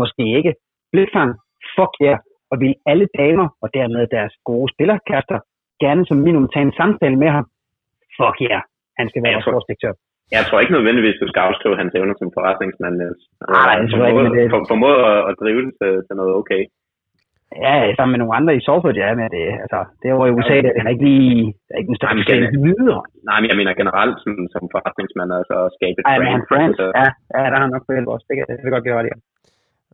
måske ikke, blikfang, fuck jer, yeah. Og vil alle damer, og dermed deres gode spillerkærester, gerne som minimum tage en samtale med ham. Fuck yeah, han skal være vores sportsdirektør. Jeg tror ikke nødvendigvis, du skal afskrive hans evner som forretningsmand. Nej, jeg tror ikke, det er... Formåde at drive det til noget okay. Ja, sammen med nogle andre i Salford, ja, men det, altså, det var i U S A, det er ikke lige... Det er ikke en større stil videre. Nej, men jeg mener generelt som, som forretningsmand, altså at skabe et brand. brand. Så... Ja, ja, der har nok for helvede også. Det kan, det kan godt gøre det, ja.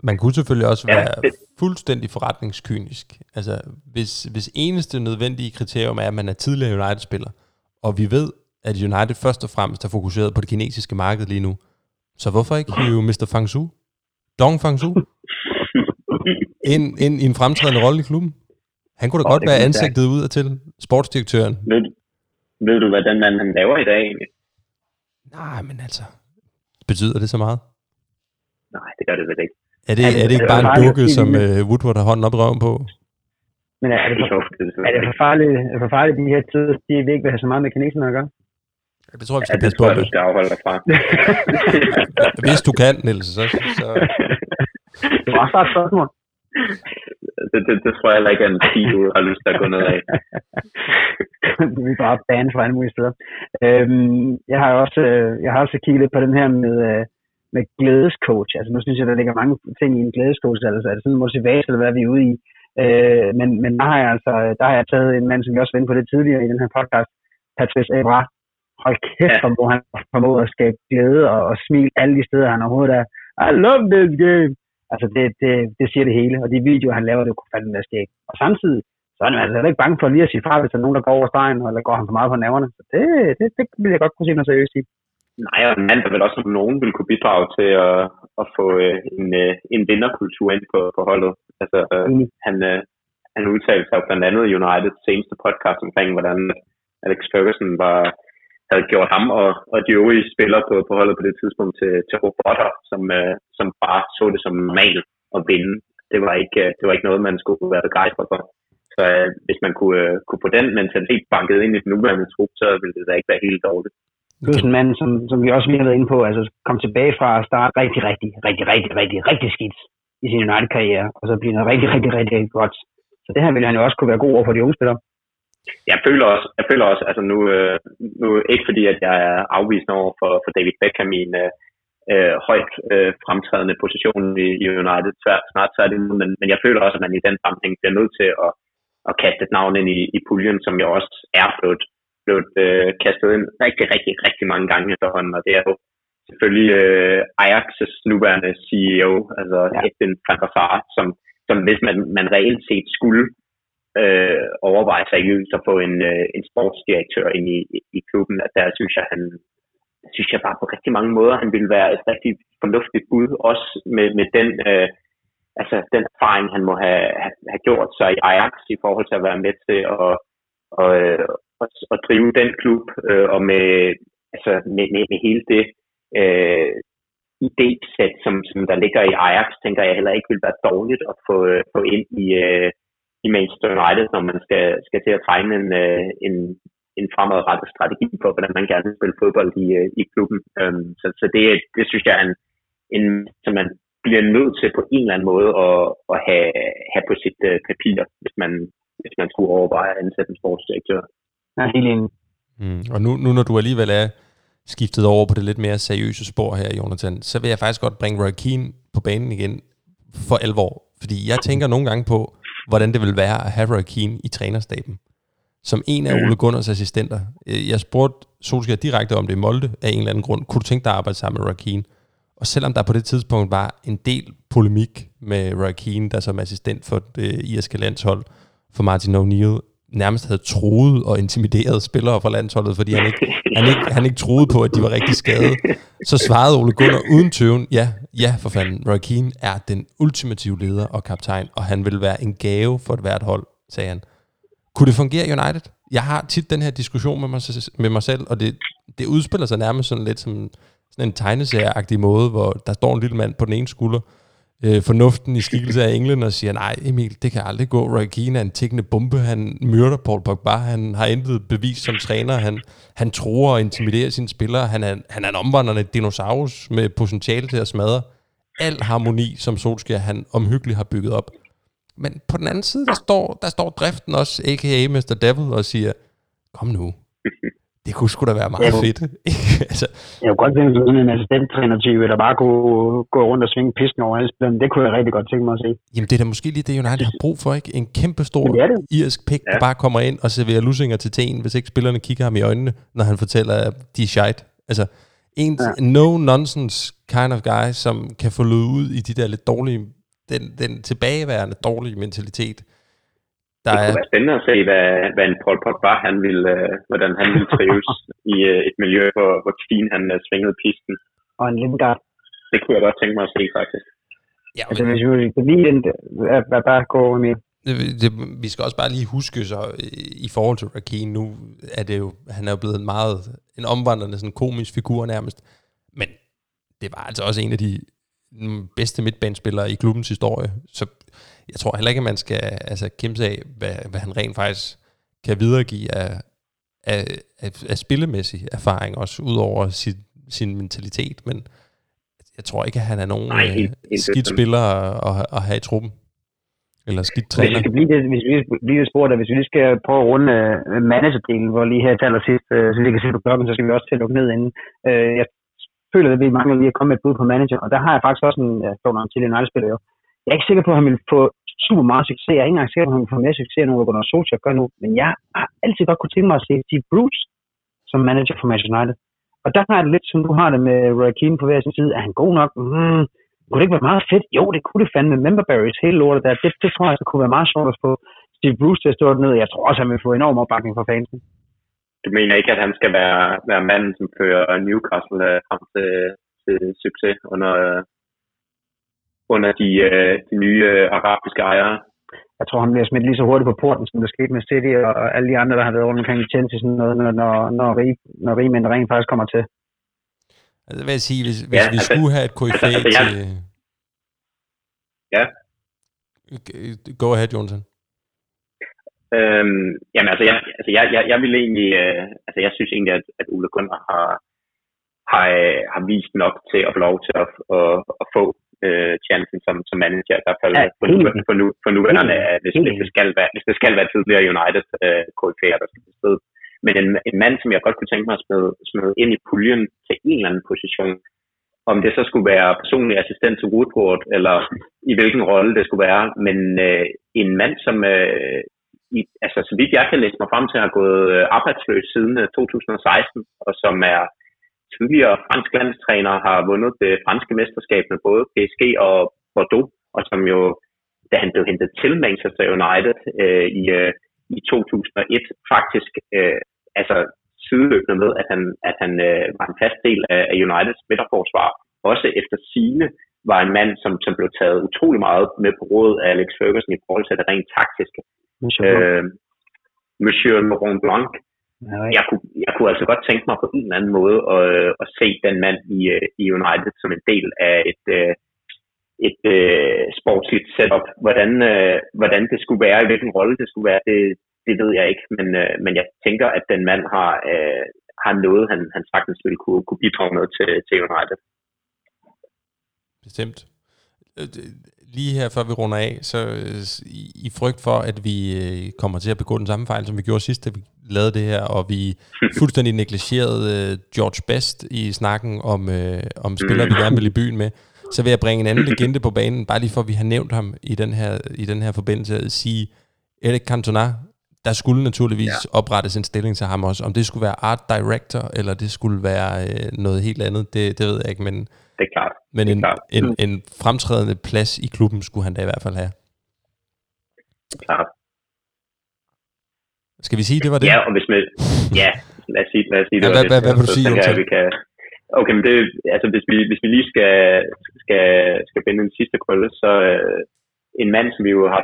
Man kunne selvfølgelig også være ja, det... fuldstændig forretningskynisk. Altså, hvis, hvis eneste nødvendige kriterium er, at man er tidligere United-spiller, og vi ved, at United først og fremmest er fokuseret på det kinesiske marked lige nu. Så hvorfor ikke hive mister Fang Su? Dong Fang Su? Ind, ind i en fremtrædende rolle i klubben? Han kunne da oh, godt være ansigtet ud af til sportsdirektøren. Ved, ved du, hvad den mand han laver i dag egentlig? Nej, men altså... Betyder det så meget? Nej, det gør det vel ikke. Er det, er det, er det ikke er bare det en dukke, som uh, Woodward har hånden op i røven på? Men er det for, er det for farligt, er for farligt de her tider, at de ikke vil have så meget med kineserne at gøre? Det tror jeg, vi skal ja, passe på. Det tror jeg, du skal afholde dig fra. Hvis du kan, Niels, så... så... Det var også bare et spørgsmål. Det, det, det tror jeg heller ikke er en tid, du har lyst til at gå ned af. Du vil bare bane fra en mulig steder. Øhm, jeg har også, jeg har også kigget lidt på den her med, med glædescoach. Altså nu synes jeg, der ligger mange ting i en glædescoach. Altså er det sådan en motivation, eller hvad er vi ude i? Øh, men, men der har jeg altså, der har jeg taget en mand, som vi også vendte på det tidligere i den her podcast, Patrice Evra. Hold kæft, ja. Hvor han formået at skabe glæde og, og smil alle de steder, han overhovedet er. I love this game! Altså, det, det, det siger det hele. Og de videoer, han laver, det kunne fandme være skægt. Og samtidig, så er han altså ikke bange for lige at sige fra, hvis der er nogen, der går over stregen, eller går han for meget på nerverne. Så det, det, det vil jeg godt kunne se noget seriøst i. Nej, og en mand, der vel også nogen vil kunne bidrage til at, at få en, en vinderkultur ind på, på holdet. Altså, mm. han, han udtalte sig blandt andet i Uniteds seneste podcast omkring, hvordan Alex Ferguson var... havde gjort ham og, og de øvrige spillere på, på holdet på det tidspunkt til, til robotter, som, øh, som bare så det som normalt at vinde. Det var ikke, det var ikke noget, man skulle være begejstret for. Så øh, hvis man kunne, øh, kunne få den mentalitet banket ind i den nuværende trup, så ville det da ikke være helt dårligt. Det er en mand, som, som vi også lige har været inde på, altså kom tilbage fra at starte rigtig, rigtig, rigtig, rigtig, rigtig, rigtig skidt i sin United-karriere, og så bliver det rigtig, rigtig, rigtig, rigtig godt. Så det her ville han jo også kunne være god over for de unge spillere. Jeg føler også, jeg føler også altså nu, nu ikke fordi, at jeg er afvisende over for, for David Beckham i en øh, højt øh, fremtrædende position i, i United, tvær, snart tværtimod, men, men jeg føler også, at man i den sammenhæng bliver nødt til at, at kaste et navn ind i, i puljen, som jo også er blevet, blevet øh, kastet ind rigtig, rigtig, rigtig mange gange efterhånden, og det er jo selvfølgelig øh, Ajax's nuværende C E O, altså Edwin van der Sar, som, som hvis man, man reelt set skulle øh, overveje seriøst at få en, øh, en sportsdirektør ind i, i, i klubben, at der synes jeg, han synes jeg bare på rigtig mange måder, han ville være et rigtig fornuftigt bud, også med, med den øh, altså den erfaring, han må have, have, have gjort sig i Ajax i forhold til at være med til at, at, at, at drive den klub, øh, og med, altså, med, med, med hele det øh, idésæt, som, som der ligger i Ajax, tænker jeg heller ikke vil være dårligt at få, få ind i, øh, i Manchester United, når man skal, skal til at tegne en, øh, en, en fremadrettet strategi for, hvordan man gerne vil spille fodbold i, øh, i klubben. Øhm, så så det, det synes jeg er en, en som man bliver nødt til på en eller anden måde at, at have, have på sit uh, papir, hvis man, hvis man skulle overveje at ansætte en sportsdirektør. Ja, helt enig. Mm. Og nu, nu når du alligevel er skiftet over på det lidt mere seriøse spor her, Jonathan, så vil jeg faktisk godt bringe Roy Keane på banen igen for alvor. Fordi jeg tænker nogle gange på, hvordan det vil være at have Roy Keane i trænerstaben. Som en af Ole Gunners assistenter. Jeg spurgte Solskjaer direkte om det i Molde af en eller anden grund. Kunne du tænke dig at arbejde sammen med Roy Keane? Og selvom der på det tidspunkt var en del polemik med Roy Keane, der som assistent for det irske landshold for Martin O'Neill, nærmest havde troet og intimideret spillere fra landsholdet, fordi han ikke, han ikke, han ikke troede på, at de var rigtig skadede, så svarede Ole Gunnar uden tøven, ja, ja for fanden, Roy Keane er den ultimative leder og kaptajn, og han vil være en gave for et hvert hold, sagde han. Kunne det fungere i United? Jeg har tit den her diskussion med mig, med mig selv, og det, det udspiller sig nærmest sådan lidt som sådan en tegneserieagtig måde, hvor der står en lille mand på den ene skulder, øh, fornuften i skikkelse af englen, og siger, nej Emil, det kan aldrig gå, Roy Keane er en tikkende bombe, han myrder Paul Pogba, han har intet bevis som træner, han, han tror og intimiderer sine spillere, han er, han er en omvandrende dinosaurus med potentiale til at smadre al harmoni, som Solskjaer han omhyggeligt har bygget op. Men på den anden side, der står, der står driften også, a k a. mister Devil, og siger, kom nu. Det kunne sgu da være meget fedt. altså. Jeg kunne godt tænke mig sådan en assistenttræner-type, der bare kunne gå rundt og svinge pisken over alle spillerne. Det kunne jeg rigtig godt tænke mig at se. Jamen det er da måske lige det, United har brug for, ikke? En kæmpe stor det det. irsk pik, ja. Der bare kommer ind og serverer lusinger til teen, hvis ikke spillerne kigger ham i øjnene, når han fortæller, at de er shite. Altså, en ja. no-nonsense kind of guy, som kan få lød ud i de der lidt dårlige, den, den tilbageværende dårlige mentalitet. Der det kunne er... være spændende at se, hvad, hvad en Paul Pogba, han ville, øh, hvordan han ville trives i øh, et miljø, hvor, hvor Keane han øh, svingede pisken. Og en Lindgaard. Det kunne jeg godt tænke mig at se, faktisk. Ja, altså, hvis vi kan lide den, hvad bare går med. Vi skal også bare lige huske, så i forhold til Roy Keane nu, er det jo, han er jo blevet en meget, en omvandrende, sådan komisk figur nærmest. Men det var altså også en af de bedste midtbanespillere i klubbens historie, så jeg tror heller ikke, at man skal altså, kæmpe af, hvad, hvad han rent faktisk kan videregive af, af, af, af spillemæssig erfaring, også ud over sin, sin mentalitet, men jeg tror ikke, at han er nogen Nej, helt, helt skidt spiller at, at have i truppen, eller skidt træner. Hvis vi skal blive det, hvis vi bliver spurgt, at hvis vi lige skal prøve at runde uh, managerdelen, hvor lige her til allersidst, uh, så vi kan se på klokken, så skal vi også til at lukke ned inden. Uh, jeg føler, at vi mangler lige at komme med et bud på manager, og der har jeg faktisk også en, jeg står nok til en aldrig spiller jo. Jeg er ikke sikker på, at han vil få super meget succes. Jeg er ikke engang sikker på, at han vil få mere succes, end Ole Gunnar Solskjaer gør nu. Men jeg har altid godt kunne tænke mig at se Steve Bruce som manager for Manchester United. Og der har jeg det lidt, som du har det med Roy Keane på hver sin side. Er han god nok? Mm, kunne det ikke være meget fedt? Jo, det kunne det fandme. Memberberries, hele lortet der. Det, det tror jeg, det kunne være meget sjovt at få Steve Bruce til at stå dernede. Jeg tror også, han vil få enorm opbakning fra fansen. Du mener ikke, at han skal være, være manden, som fører Newcastle frem til, til succes under... under de, øh, de nye øh, arabiske ejere. Jeg tror, han bliver smidt lige så hurtigt på porten, som det skete med City og alle de andre, der har været rundt omkring i Chelsea, sådan noget, når, når, når, rig, når rigmænd rent faktisk kommer til. Altså, hvad jeg sige, hvis, ja, hvis vi altså, skulle have et koryfæ altså, altså, ja. til... Ja. Go ahead, Jonsen. Øhm, jamen altså, jeg, altså jeg, jeg, jeg vil egentlig, øh, altså jeg synes egentlig, at, at Ole Gunnar har, har, har vist nok til at få lov til at, at, at få øh, chancen som, som manager, der falder ja, for, nu, for, nu, for nuværende, at hvis, hvis, det skal være, hvis det skal være tidligere United øh, K F A'er, der skal sidde. Men en, en mand, som jeg godt kunne tænke mig at smide, smide ind i puljen til en eller anden position, om det så skulle være personlig assistent til Ruud van Nistelrooy, eller i hvilken rolle det skulle være, men øh, en mand, som øh, i, altså så vidt jeg kan læse mig frem til, har gået øh, arbejdsløs siden øh, to tusind og seksten, og som er tidligere fransk landstræner, har vundet det franske mesterskab med både P S G og Bordeaux, og som jo, da han blev hentet til Manchester United øh, i, øh, i to tusind og et, faktisk øh, altså sideløbende med, at han, at han øh, var en fast del af, af Uniteds midterforsvar. Også efter sine var en mand, som, som blev taget utrolig meget med på råd af Alex Ferguson i forhold til det rent taktiske. Monsieur, øh, Monsieur Laurent Blanc. Nej. Jeg kunne, jeg kunne altså godt tænke mig på en eller anden måde at, at se den mand i, i United som en del af et, et, et, et sportsligt setup. Hvordan, hvordan det skulle være, i hvilken rolle det skulle være, det, det ved jeg ikke. Men, men jeg tænker, at den mand har, har noget, han, han sagtens ville kunne, kunne bidrage med til, til United. Bestemt. Lige her, før vi runder af, så i frygt for, at vi kommer til at begå den samme fejl, som vi gjorde sidst, da vi lavede det her, og vi fuldstændig negligerede George Best i snakken om, øh, om spillere, vi gerne vil i byen med, så vil jeg bringe en anden legende på banen, bare lige for, at vi har nævnt ham i den her, i den her forbindelse, at sige, Eric Cantona, der skulle naturligvis ja. oprettes en stilling til ham også. Om det skulle være art director, eller det skulle være øh, noget helt andet, det, det ved jeg ikke, men... Det er klart. Men en, klart. En, en fremtrædende plads i klubben skulle han da i hvert fald have. Det er klart. Skal vi sige, det var det? Ja, og hvis man... Ja, lad os sige, lad os sige ja, det. Hvad, hvad, hvad vil du sige, Jonathan? Vi kan... Okay, men det, altså, hvis, vi, hvis vi lige skal, skal, skal finde en sidste krølle, så øh, en mand, som vi jo har,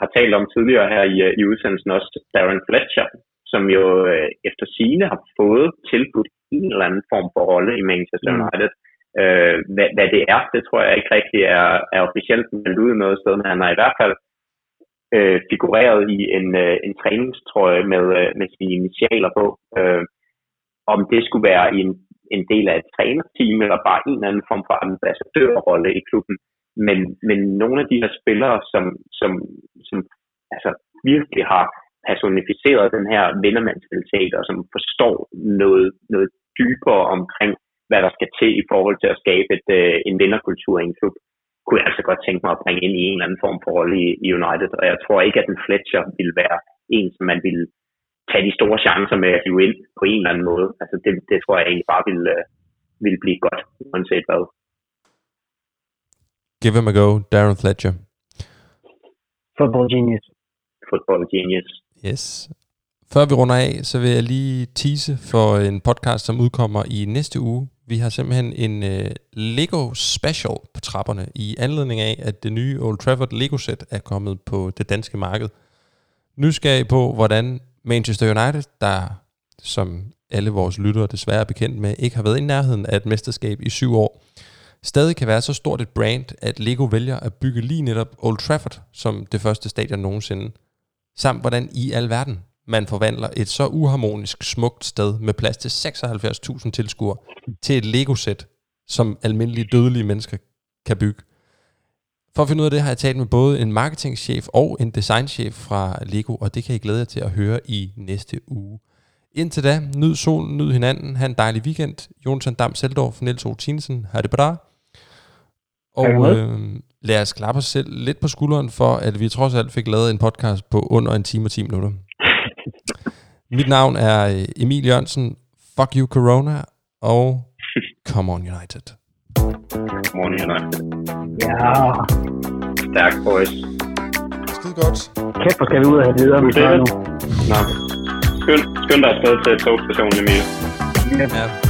har talt om tidligere her i, i udsendelsen også, Darren Fletcher, som jo øh, efter sigende har fået tilbudt en eller anden form for rolle i Manchester United. Mm. Øh, hvad, hvad det er, det tror jeg ikke rigtig er, er officielt meldt ud noget sted, men han har i hvert fald øh, figureret i en, øh, en træningstrøje med, øh, med sine initialer på. Øh, om det skulle være en, en del af et trænerteam, eller bare en eller anden form for ambassadørrolle i klubben. Men, men nogle af de her spillere, som, som, som altså, virkelig har personificeret den her vindermentalitet, og som forstår noget, noget dybere omkring, hvad der skal til i forhold til at skabe et, øh, en vinderkultur i en klub, kunne jeg altså godt tænke mig at bringe ind i en eller anden form for rolle i, i United. Og jeg tror ikke, at en Fletcher ville være en, som man ville tage de store chancer med at hive ind på en eller anden måde. Altså det, det tror jeg egentlig bare ville, øh, ville blive godt, uanset hvad. Give him a go, Darren Fletcher. Football genius. Football genius. Yes. Før vi runder af, så vil jeg lige tease for en podcast, som udkommer i næste uge. Vi har simpelthen en øh, Lego special på trapperne, i anledning af, at det nye Old Trafford Lego-sæt er kommet på det danske marked. Nysgerrig på, hvordan Manchester United, der som alle vores lyttere desværre er bekendt med, ikke har været i nærheden af et mesterskab i syv år, stadig kan være så stort et brand, at Lego vælger at bygge lige netop Old Trafford som det første stadion nogensinde. Samt hvordan i alverden man forvandler et så uharmonisk smukt sted med plads til seksoghalvfjerds tusind tilskuere til et Lego-sæt, som almindelige dødelige mennesker kan bygge. For at finde ud af det, har jeg talt med både en marketingchef og en designchef fra Lego, og det kan I glæde jer til at høre i næste uge. Indtil da, nyd solen, nyd hinanden, have en dejlig weekend. Jonathan Dam Seldorf, Niels O. Tinesen, har det på dig. Og øh, lad os klappe os selv lidt på skulderen for, at vi trods alt fik lavet en podcast på under en time og ti minutter. Mit navn er Emil Jørgensen. Fuck you Corona. Og come on United. Come on United. Ja. Stærk boys. Skide godt. Kæft, hvor skal vi ud og have videre. Skønt. Skønt dig afsted til togstationen, Emil. Ja.